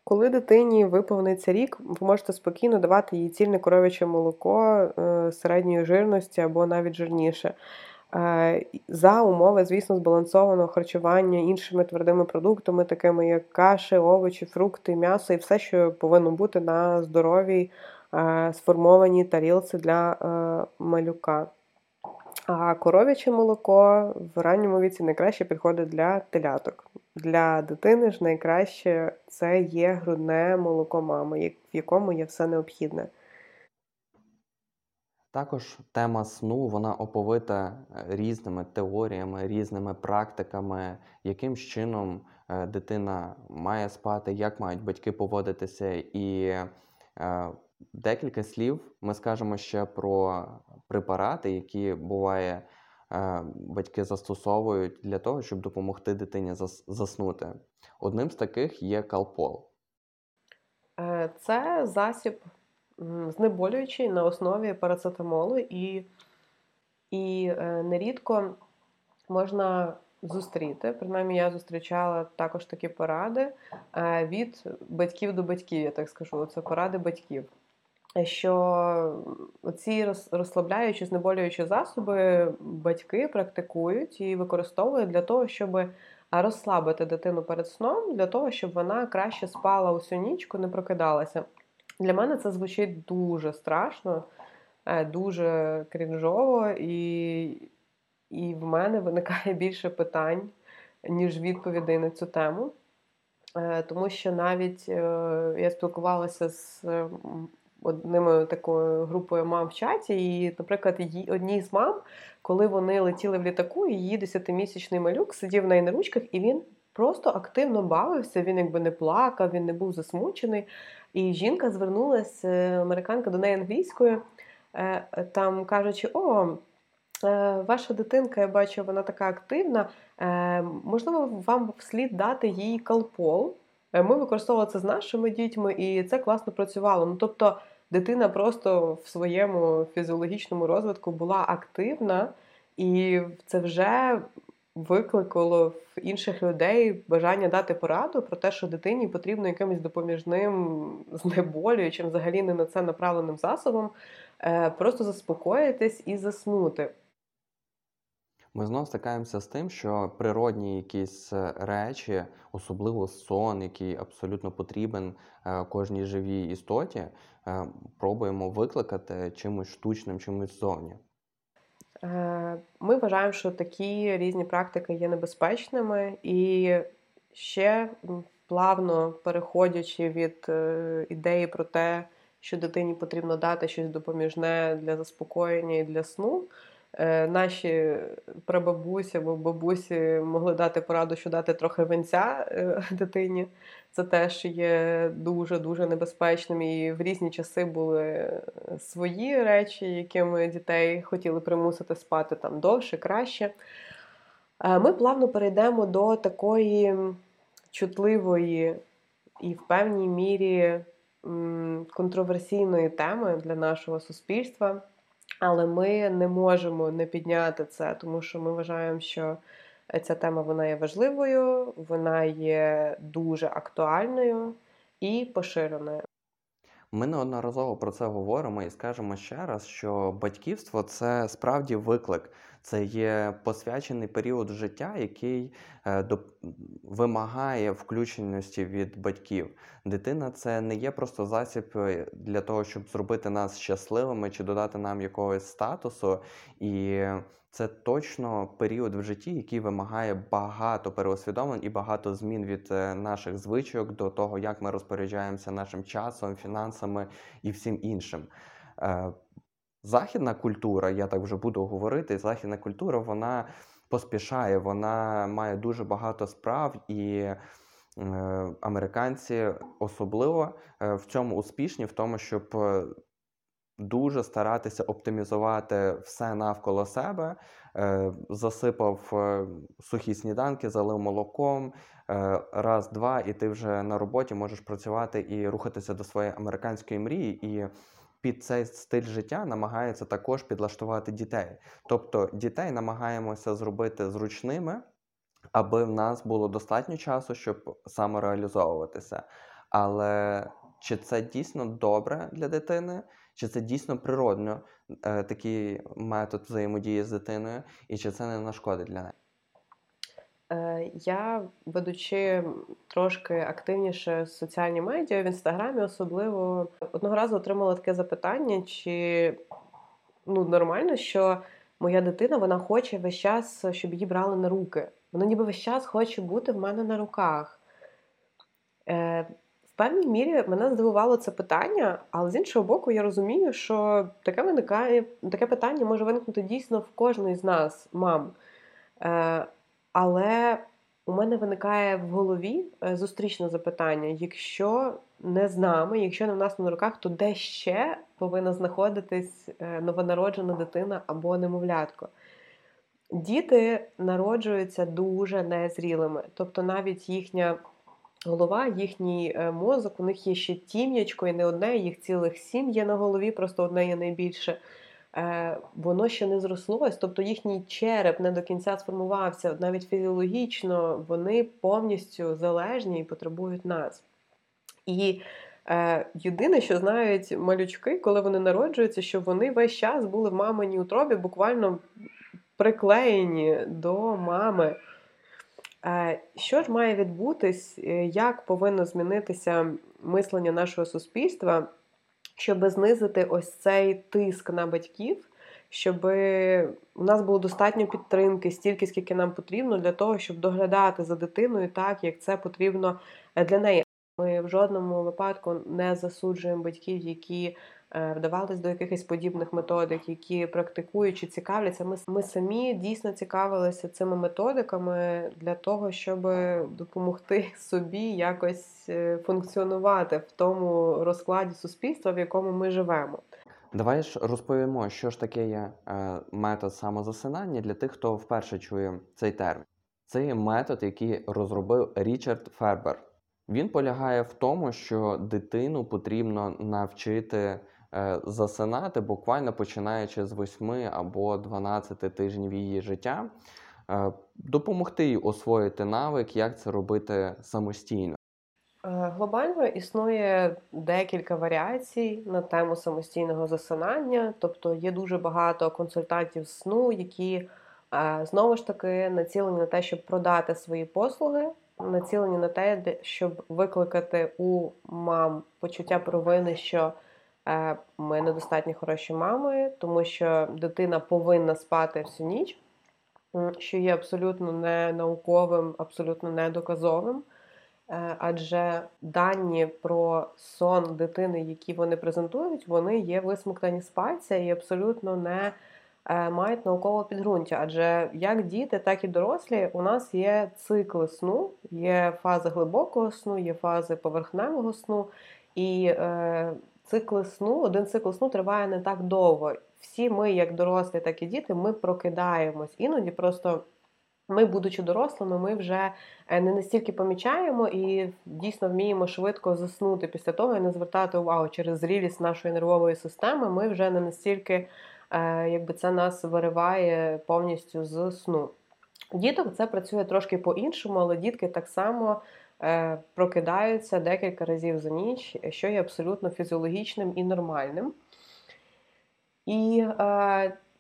Коли дитині виповниться рік, ви можете спокійно давати їй цільне коров'яче молоко середньої жирності або навіть жирніше. За умови, звісно, збалансованого харчування іншими твердими продуктами, такими як каші, овочі, фрукти, м'ясо і все, що повинно бути на здоровій сформованій тарілці для малюка. А коров'яче молоко в ранньому віці найкраще підходить для теляток. Для дитини ж найкраще це є грудне молоко мами, в якому є все необхідне. Також тема сну, вона оповита різними теоріями, різними практиками, яким чином дитина має спати, як мають батьки поводитися. І декілька слів ми скажемо ще про препарати, які буває батьки застосовують для того, щоб допомогти дитині заснути. Одним з таких є Калпол. Це засіб знеболюючий на основі парацетамолу, і, і нерідко можна зустріти, принаймні я зустрічала також такі поради від батьків до батьків, я так скажу, це поради батьків. Що ці розслабляючі, знеболюючі засоби батьки практикують і використовують для того, щоб розслабити дитину перед сном, для того, щоб вона краще спала усю нічку, не прокидалася. Для мене це звучить дуже страшно, дуже крінжово, і, і в мене виникає більше питань, ніж відповідей на цю тему. Тому що навіть я спілкувалася з одними такою групою мам в чаті, і, наприклад, одній з мам, коли вони летіли в літаку, її десятимісячний малюк сидів на її на ручках, і він просто активно бавився, він якби не плакав, він не був засмучений. І жінка звернулася, американка, до неї англійською, там кажучи, о, ваша дитинка, я бачу, вона така активна, можливо, вам слід дати їй Калпол. Ми використовували це з нашими дітьми, і це класно працювало. Ну, тобто дитина просто в своєму фізіологічному розвитку була активна, і це вже викликало в інших людей бажання дати пораду про те, що дитині потрібно якимось допоміжним знеболюючим, взагалі не на це направленим засобом, просто заспокоїтись і заснути. Ми знов стикаємося з тим, що природні якісь речі, особливо сон, який абсолютно потрібен кожній живій істоті, пробуємо викликати чимось штучним, чимось зовні. Ми вважаємо, що такі різні практики є небезпечними. І ще плавно переходячи від ідеї про те, що дитині потрібно дати щось допоміжне для заспокоєння і для сну, наші прабабусі або бабусі могли дати пораду, що дати трохи винця дитині. Це теж є дуже-дуже небезпечним. І в різні часи були свої речі, якими дітей хотіли примусити спати там довше, краще. Ми плавно перейдемо до такої чутливої і в певній мірі контроверсійної теми для нашого суспільства. Але ми не можемо не підняти це, тому що ми вважаємо, що ця тема, вона є важливою, вона є дуже актуальною і поширеною. Ми неодноразово про це говоримо і скажемо ще раз, що батьківство – це справді виклик. Це є посвячений період життя, який е, до, вимагає включеності від батьків. Дитина – це не є просто засіб для того, щоб зробити нас щасливими чи додати нам якогось статусу. І це точно період в житті, який вимагає багато переосвідомлень і багато змін від наших звичок до того, як ми розпоряджаємося нашим часом, фінансами і всім іншим. Західна культура, я так вже буду говорити, західна культура, вона поспішає, вона має дуже багато справ, і американці особливо в цьому успішні, в тому, щоб дуже старатися оптимізувати все навколо себе. Засипав сухі сніданки, залив молоком, раз-два, і ти вже на роботі можеш працювати і рухатися до своєї американської мрії. І під цей стиль життя намагаються також підлаштувати дітей. Тобто дітей намагаємося зробити зручними, аби в нас було достатньо часу, щоб самореалізовуватися. Але чи це дійсно добре для дитини? Чи це дійсно природно, е, такий метод взаємодії з дитиною, і чи це не нашкодить для неї? Е, я, ведучи трошки активніше соціальні медіа, в Інстаграмі особливо, одного разу отримала таке запитання, чи ну, нормально, що моя дитина, вона хоче весь час, щоб її брали на руки. Вона ніби весь час хоче бути в мене на руках. Е, В певній мірі мене здивувало це питання, але з іншого боку я розумію, що таке виникає, таке питання може виникнути дійсно в кожної з нас, мам. Е, але у мене виникає в голові зустрічне запитання, якщо не з нами, якщо не в нас на руках, то де ще повинна знаходитись новонароджена дитина або немовлятко? Діти народжуються дуже незрілими, тобто навіть їхня голова, їхній мозок, у них є ще тім'ячко, і не одне, їх цілих сім є на голові, просто одне є найбільше. Воно ще не зрослось, тобто їхній череп не до кінця сформувався, навіть фізіологічно вони повністю залежні і потребують нас. І єдине, що знають малючки, коли вони народжуються, що вони весь час були в маминій утробі, буквально приклеєні до мами. Що ж має відбутись, як повинно змінитися мислення нашого суспільства, щоб знизити ось цей тиск на батьків, щоб у нас було достатньо підтримки, стільки, скільки нам потрібно для того, щоб доглядати за дитиною так, як це потрібно для неї. Ми в жодному випадку не засуджуємо батьків, які вдавались до якихось подібних методик, які практикують чи цікавляться. Ми, ми самі дійсно цікавилися цими методиками для того, щоб допомогти собі якось функціонувати в тому розкладі суспільства, в якому ми живемо. Давай ж розповімо, що ж таке є метод самозасинання для тих, хто вперше чує цей термін. Це є метод, який розробив Річард Фербер. Він полягає в тому, що дитину потрібно навчити е, засинати, буквально починаючи з восьми або дванадцяти тижнів її життя, е, допомогти їй освоїти навик, як це робити самостійно. Глобально існує декілька варіацій на тему самостійного засинання, тобто є дуже багато консультантів сну, які е, знову ж таки націлені на те, щоб продати свої послуги, націлені на те, щоб викликати у мам почуття провини, що ми недостатньо хороші мами, тому що дитина повинна спати всю ніч, що є абсолютно не науковим, абсолютно не доказовим. Адже дані про сон дитини, які вони презентують, вони є висмоктані з пальця і абсолютно не мають наукове підґрунтя, адже як діти, так і дорослі у нас є цикли сну, є фази глибокого сну, є фази поверхневого сну, і е, цикли сну, один цикл сну триває не так довго. Всі ми, як дорослі, так і діти, ми прокидаємось. Іноді просто ми, будучи дорослими, ми вже не настільки помічаємо і дійсно вміємо швидко заснути після того і не звертати увагу через зрілість нашої нервової системи, ми вже не настільки, якби це нас вириває повністю з сну. Діток це працює трошки по-іншому, але дітки так само прокидаються декілька разів за ніч, що є абсолютно фізіологічним і нормальним. І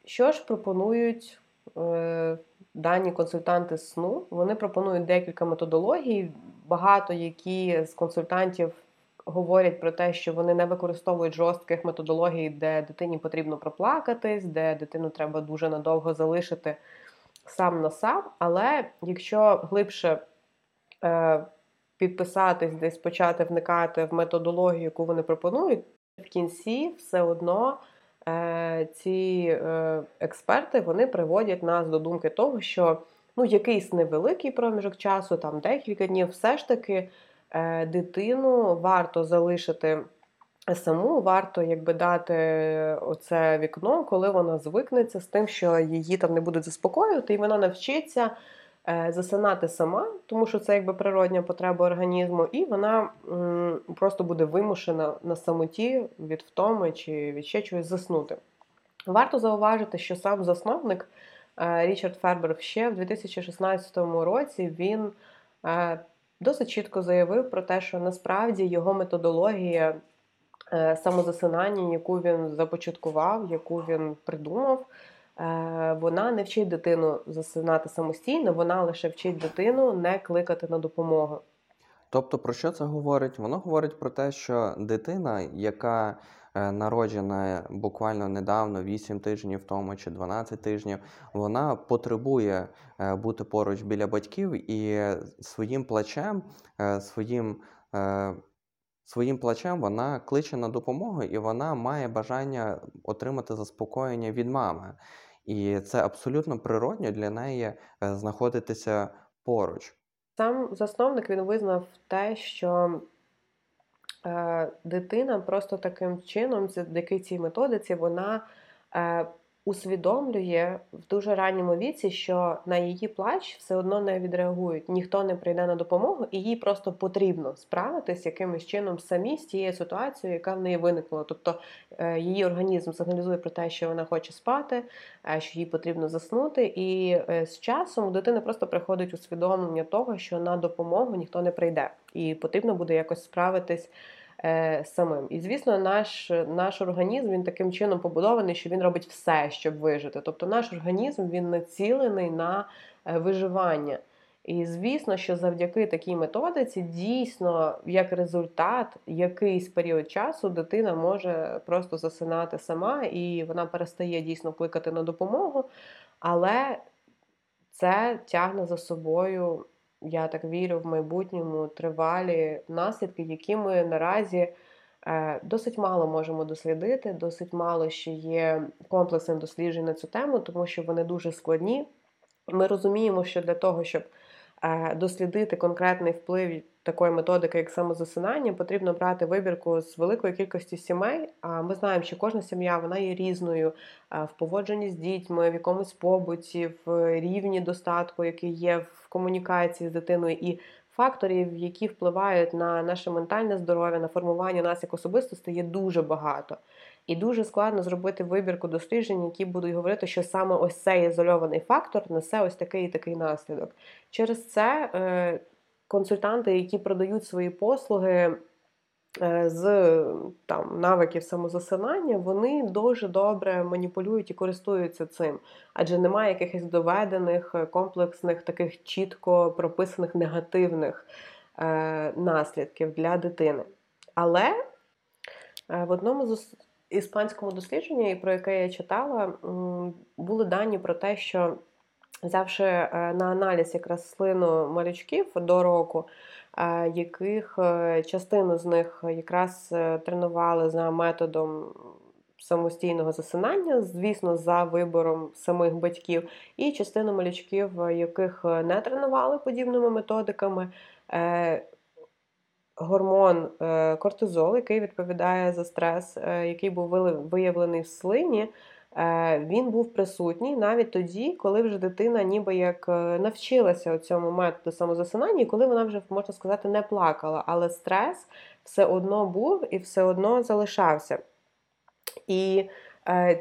що ж пропонують дані консультанти сну? Вони пропонують декілька методологій, багато які з консультантів говорять про те, що вони не використовують жорстких методологій, де дитині потрібно проплакатись, де дитину треба дуже надовго залишити сам на сам, але якщо глибше е, підписатись, десь почати вникати в методологію, яку вони пропонують, в кінці все одно е, ці е, експерти, вони приводять нас до думки того, що ну, якийсь невеликий проміжок часу, там декілька днів, все ж таки е, дитину варто залишити саму, варто якби дати оце вікно, коли вона звикнеться з тим, що її там не будуть заспокоювати, і вона навчиться засинати сама, тому що це якби природня потреба організму, і вона м, просто буде вимушена на самоті від втоми чи від ще чогось заснути. Варто зауважити, що сам засновник Річард Фербер ще в дві тисячі шістнадцятому році він досить чітко заявив про те, що насправді його методологія самозасинання, яку він започаткував, яку він придумав, вона не вчить дитину засинати самостійно, вона лише вчить дитину не кликати на допомогу. Тобто, про що це говорить? Воно говорить про те, що дитина, яка народжена буквально недавно, вісім тижнів тому чи дванадцять тижнів, вона потребує бути поруч біля батьків і своїм плачем, своїм Своїм плачем вона кличе на допомогу і вона має бажання отримати заспокоєння від мами. І це абсолютно природньо для неї знаходитися поруч. Сам засновник, він визнав те, що е, дитина просто таким чином, завдяки цій методиці, вона е, усвідомлює в дуже ранньому віці, що на її плач все одно не відреагують, ніхто не прийде на допомогу, і їй просто потрібно справитись якимось чином самі з тією ситуацією, яка в неї виникла. Тобто її організм сигналізує про те, що вона хоче спати, що їй потрібно заснути, і з часом у дитини просто приходить усвідомлення того, що на допомогу ніхто не прийде, і потрібно буде якось справитись самим. І, звісно, наш, наш організм, він таким чином побудований, що він робить все, щоб вижити. Тобто наш організм, він націлений на виживання. І, звісно, що завдяки такій методиці, дійсно, як результат, якийсь період часу дитина може просто засинати сама, і вона перестає дійсно кликати на допомогу, але це тягне за собою, я так вірю, в майбутньому тривалі наслідки, які ми наразі е, досить мало можемо дослідити, досить мало ще є комплексних досліджень на цю тему, тому що вони дуже складні. Ми розуміємо, що для того, щоб е, дослідити конкретний вплив такої методики, як самозасинання, потрібно брати вибірку з великої кількості сімей. А ми знаємо, що кожна сім'я, вона є різною в поводженні з дітьми, в якомусь побуті, в рівні достатку, який є в комунікації з дитиною, і факторів, які впливають на наше ментальне здоров'я, на формування нас як особистості, є дуже багато. І дуже складно зробити вибірку досліджень, які будуть говорити, що саме ось цей ізольований фактор несе ось такий і такий наслідок. Через це консультанти, які продають свої послуги з там, навиків самозасинання, вони дуже добре маніпулюють і користуються цим. Адже немає якихось доведених, комплексних, таких чітко прописаних негативних е- наслідків для дитини. Але в одному з іспанському дослідженні, про яке я читала, були дані про те, що взявши на аналіз якраз слину малючків до року, яких частину з них якраз тренували за методом самостійного засинання, звісно, за вибором самих батьків, і частину малючків, яких не тренували подібними методиками, гормон кортизол, який відповідає за стрес, який був виявлений в слині, він був присутній навіть тоді, коли вже дитина ніби як навчилася цьому методу самозасинання, і коли вона вже, можна сказати, не плакала, але стрес все одно був і все одно залишався. І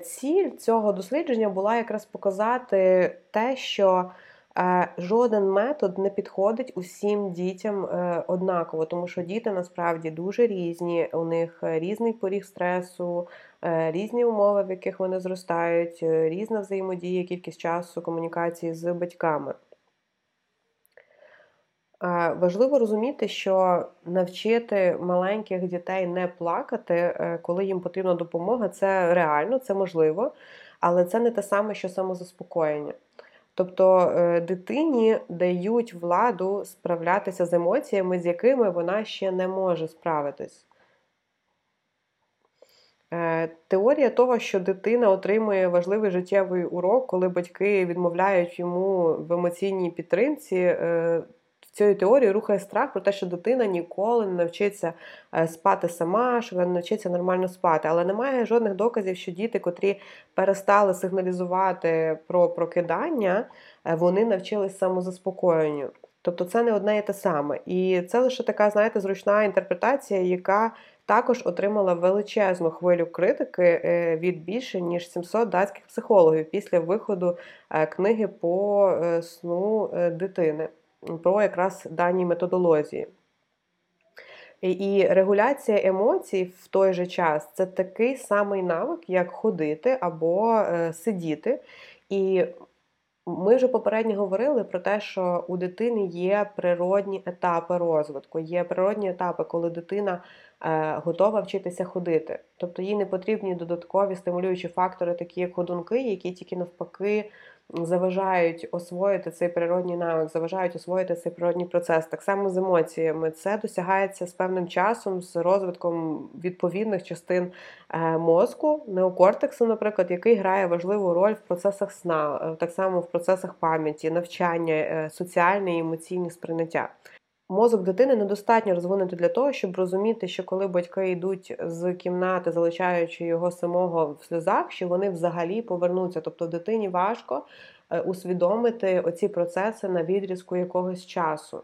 ціль цього дослідження була якраз показати те, що жоден метод не підходить усім дітям однаково, тому що діти насправді дуже різні, у них різний поріг стресу, різні умови, в яких вони зростають, різна взаємодія, кількість часу, комунікації з батьками. Важливо розуміти, що навчити маленьких дітей не плакати, коли їм потрібна допомога, це реально, це можливо, але це не те саме, що самозаспокоєння. Тобто дитині дають владу справлятися з емоціями, з якими вона ще не може справитись. Теорія того, що дитина отримує важливий життєвий урок, коли батьки відмовляють йому в емоційній підтримці, в цю теорію рухає страх про те, що дитина ніколи не навчиться спати сама, що вона не навчиться нормально спати. Але немає жодних доказів, що діти, котрі перестали сигналізувати про прокидання, вони навчились самозаспокоєнню. Тобто це не одне і те саме. І це лише така, знаєте, зручна інтерпретація, яка також отримала величезну хвилю критики від більше, ніж сімсот датських психологів після виходу книги по сну дитини, про якраз дані методології. І регуляція емоцій в той же час – це такий самий навик, як ходити або сидіти. І ми вже попередньо говорили про те, що у дитини є природні етапи розвитку, є природні етапи, коли дитина готова вчитися ходити. Тобто їй не потрібні додаткові стимулюючі фактори, такі як ходунки, які тільки навпаки заважають освоїти цей природний навик, заважають освоїти цей природний процес. Так само з емоціями. Це досягається з певним часом, з розвитком відповідних частин мозку, неокортексу, наприклад, який грає важливу роль в процесах сна, так само в процесах пам'яті, навчання, соціальне і емоційне сприйняття. Мозок дитини недостатньо розвинений для того, щоб розуміти, що коли батьки йдуть з кімнати, залишаючи його самого в сльозах, що вони взагалі повернуться. Тобто дитині важко усвідомити оці процеси на відрізку якогось часу.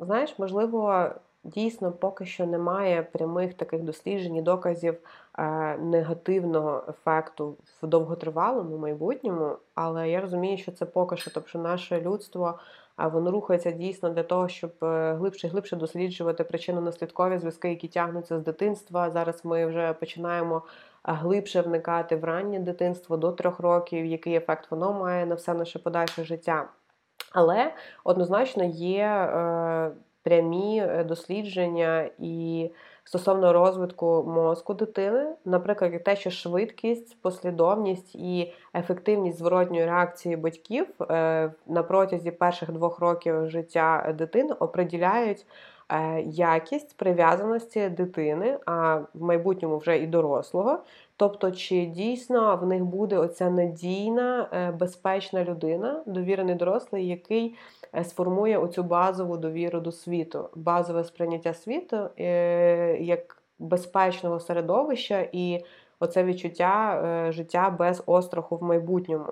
Знаєш, можливо, дійсно поки що немає прямих таких досліджень і доказів негативного ефекту в довготривалому майбутньому, але я розумію, що це поки що, тобто наше людство, а воно рухається дійсно для того, щоб глибше і глибше досліджувати причинно-наслідкові зв'язки, які тягнуться з дитинства. Зараз ми вже починаємо глибше вникати в раннє дитинство до трьох років, який ефект воно має на все наше подальше життя. Але однозначно є е, прямі дослідження і стосовно розвитку мозку дитини, наприклад, те, що швидкість, послідовність і ефективність зворотньої реакції батьків на протязі перших двох років життя дитини определяють якість прив'язаності дитини, а в майбутньому вже і дорослого. Тобто, чи дійсно в них буде оця надійна, безпечна людина, довірений дорослий, який сформує оцю базову довіру до світу, базове сприйняття світу як безпечного середовища і оце відчуття життя без остраху в майбутньому.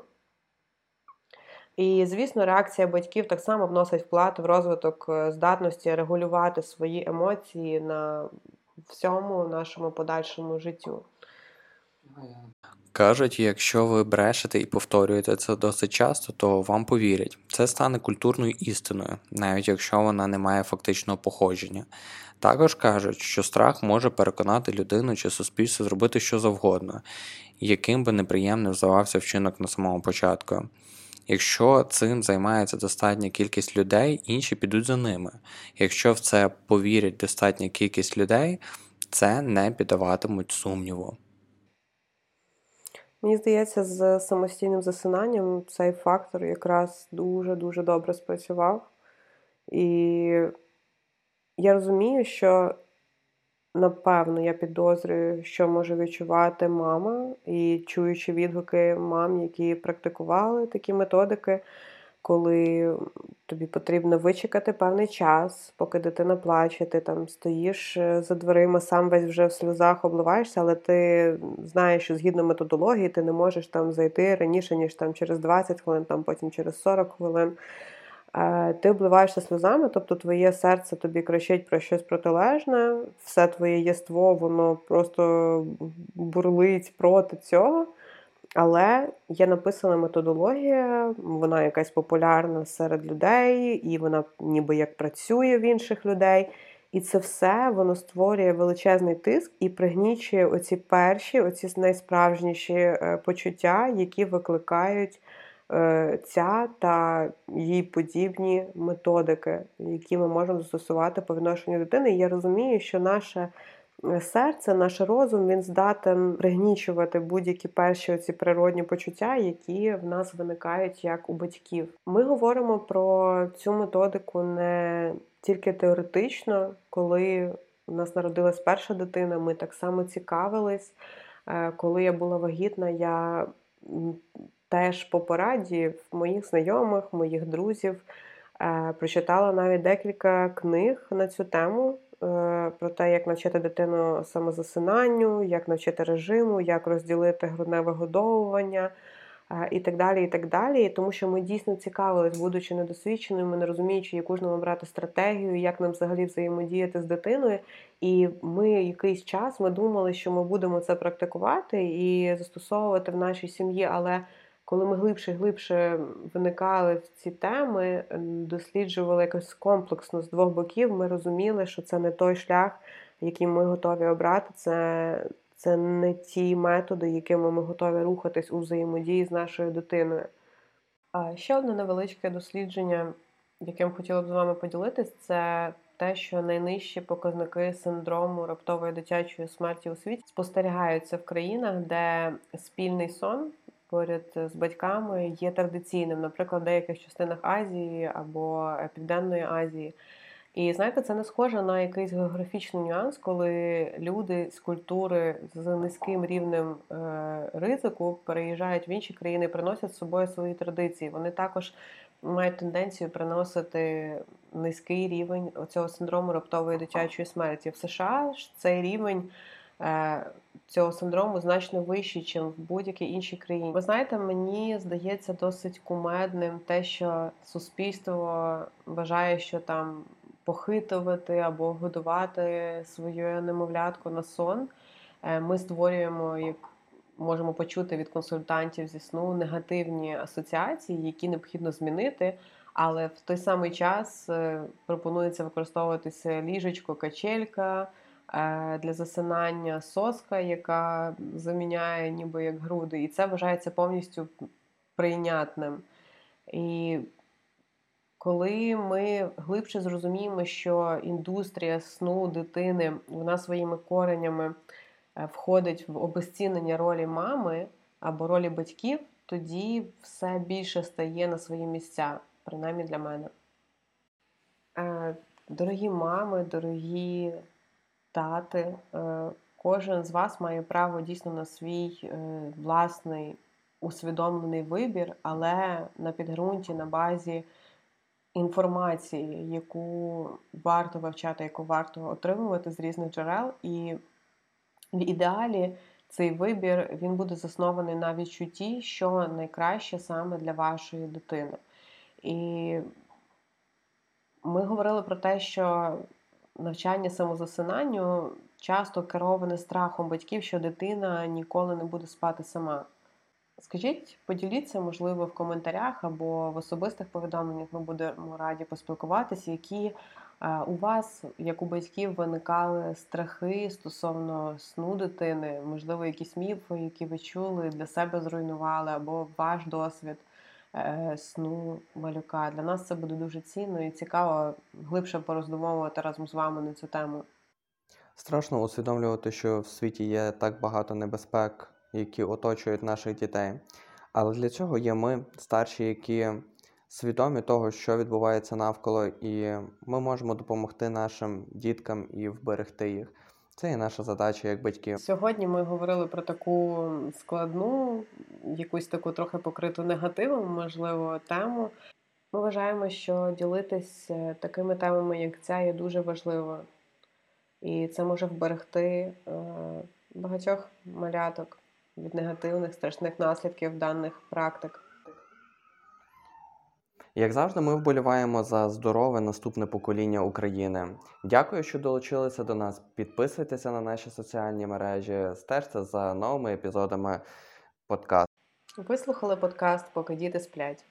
І, звісно, реакція батьків так само вносить вклад в розвиток здатності регулювати свої емоції на всьому нашому подальшому життю. Кажуть, якщо ви брешете і повторюєте це досить часто, то вам повірять. Це стане культурною істиною, навіть якщо вона не має фактичного походження. Також кажуть, що страх може переконати людину чи суспільство зробити що завгодно, яким би неприємним здавався вчинок на самому початку. Якщо цим займається достатня кількість людей, інші підуть за ними. Якщо в це повірять достатня кількість людей, це не піддаватимуть сумніву. Мені здається, з самостійним засинанням цей фактор якраз дуже-дуже добре спрацював. І я розумію, що, напевно, я підозрюю, що може відчувати мама, і чуючи відгуки мам, які практикували такі методики, коли тобі потрібно вичекати певний час, поки дитина плаче, ти там стоїш за дверима, сам весь вже в сльозах обливаєшся, але ти знаєш, що згідно методології ти не можеш там зайти раніше, ніж там через двадцять хвилин, там потім через сорок хвилин. Ти обливаєшся сльозами, тобто твоє серце тобі кричить про щось протилежне, все твоє єство, воно просто бурлить проти цього. Але є написана методологія, вона якась популярна серед людей, і вона ніби як працює в інших людей. І це все, воно створює величезний тиск і пригнічує оці перші, оці найсправжніші почуття, які викликають ця та їй подібні методики, які ми можемо застосувати по відношенню до дитини. І я розумію, що наше серце, наш розум, він здатен пригнічувати будь-які перші оці природні почуття, які в нас виникають як у батьків. Ми говоримо про цю методику не тільки теоретично. Коли у нас народилась перша дитина, ми так само цікавились. Коли я була вагітна, я теж по пораді моїх знайомих, моїх друзів прочитала навіть декілька книг на цю тему. Про те, як навчити дитину самозасинанню, як навчити режиму, як розділити грудне вигодовування і так далі, і так далі. Тому що ми дійсно цікавились, будучи недосвідченими, не розуміючи, яку ж нам обрати стратегію, як нам взагалі взаємодіяти з дитиною. І ми якийсь час ми думали, що ми будемо це практикувати і застосовувати в нашій сім'ї, але коли ми глибше-глибше виникали в ці теми, досліджували якось комплексно з двох боків, ми розуміли, що це не той шлях, який ми готові обрати, це, це не ті методи, якими ми готові рухатись у взаємодії з нашою дитиною. А ще одне невеличке дослідження, яким хотіла б з вами поділитись, це те, що найнижчі показники синдрому раптової дитячої смерті у світі спостерігаються в країнах, де спільний сон поряд з батьками є традиційним, наприклад, в деяких частинах Азії або Південної Азії. І, знаєте, це не схоже на якийсь географічний нюанс, коли люди з культури з низьким рівнем е- ризику переїжджають в інші країни і приносять з собою свої традиції. Вони також мають тенденцію приносити низький рівень цього синдрому раптової дитячої смерті. В США ж цей рівень цього синдрому значно вищий, ніж в будь-якій іншій країні. Ви знаєте, мені здається досить кумедним те, що суспільство вважає, що там похитувати або годувати свою немовлятку на сон. Ми створюємо, як можемо почути від консультантів зі сну, негативні асоціації, які необхідно змінити. Але в той самий час пропонується використовуватися ліжечко, качелька, для засинання соска, яка заміняє ніби як груди. І це вважається повністю прийнятним. І коли ми глибше зрозуміємо, що індустрія сну дитини, вона своїми коренями входить в обесцінення ролі мами або ролі батьків, тоді все більше стає на свої місця, принаймні для мене. Дорогі мами, дорогі тати, кожен з вас має право дійсно на свій власний усвідомлений вибір, але на підґрунті, на базі інформації, яку варто вивчати, яку варто отримувати з різних джерел. І в ідеалі цей вибір, він буде заснований на відчутті, що найкраще саме для вашої дитини. І ми говорили про те, що навчання самозасинанню часто кероване страхом батьків, що дитина ніколи не буде спати сама. Скажіть, поділіться, можливо, в коментарях або в особистих повідомленнях, ми будемо раді поспілкуватися, які у вас, як у батьків, виникали страхи стосовно сну дитини, можливо, якісь міфи, які ви чули, для себе зруйнували, або ваш досвід сну малюка. Для нас це буде дуже цінно і цікаво глибше пороздумовувати разом з вами на цю тему. Страшно усвідомлювати, що в світі є так багато небезпек, які оточують наших дітей. Але для цього є ми, старші, які свідомі того, що відбувається навколо, і ми можемо допомогти нашим діткам і вберегти їх. Це і наша задача як батьків. Сьогодні ми говорили про таку складну, якусь таку трохи покриту негативом, можливо, тему. Ми вважаємо, що ділитись такими темами, як ця, є дуже важливо. І це може вберегти багатьох маляток від негативних, страшних наслідків даних практик. Як завжди, ми вболіваємо за здорове наступне покоління України. Дякую, що долучилися до нас. Підписуйтеся на наші соціальні мережі, стежте за новими епізодами подкасту. Ви слухали подкаст «Поки діти сплять».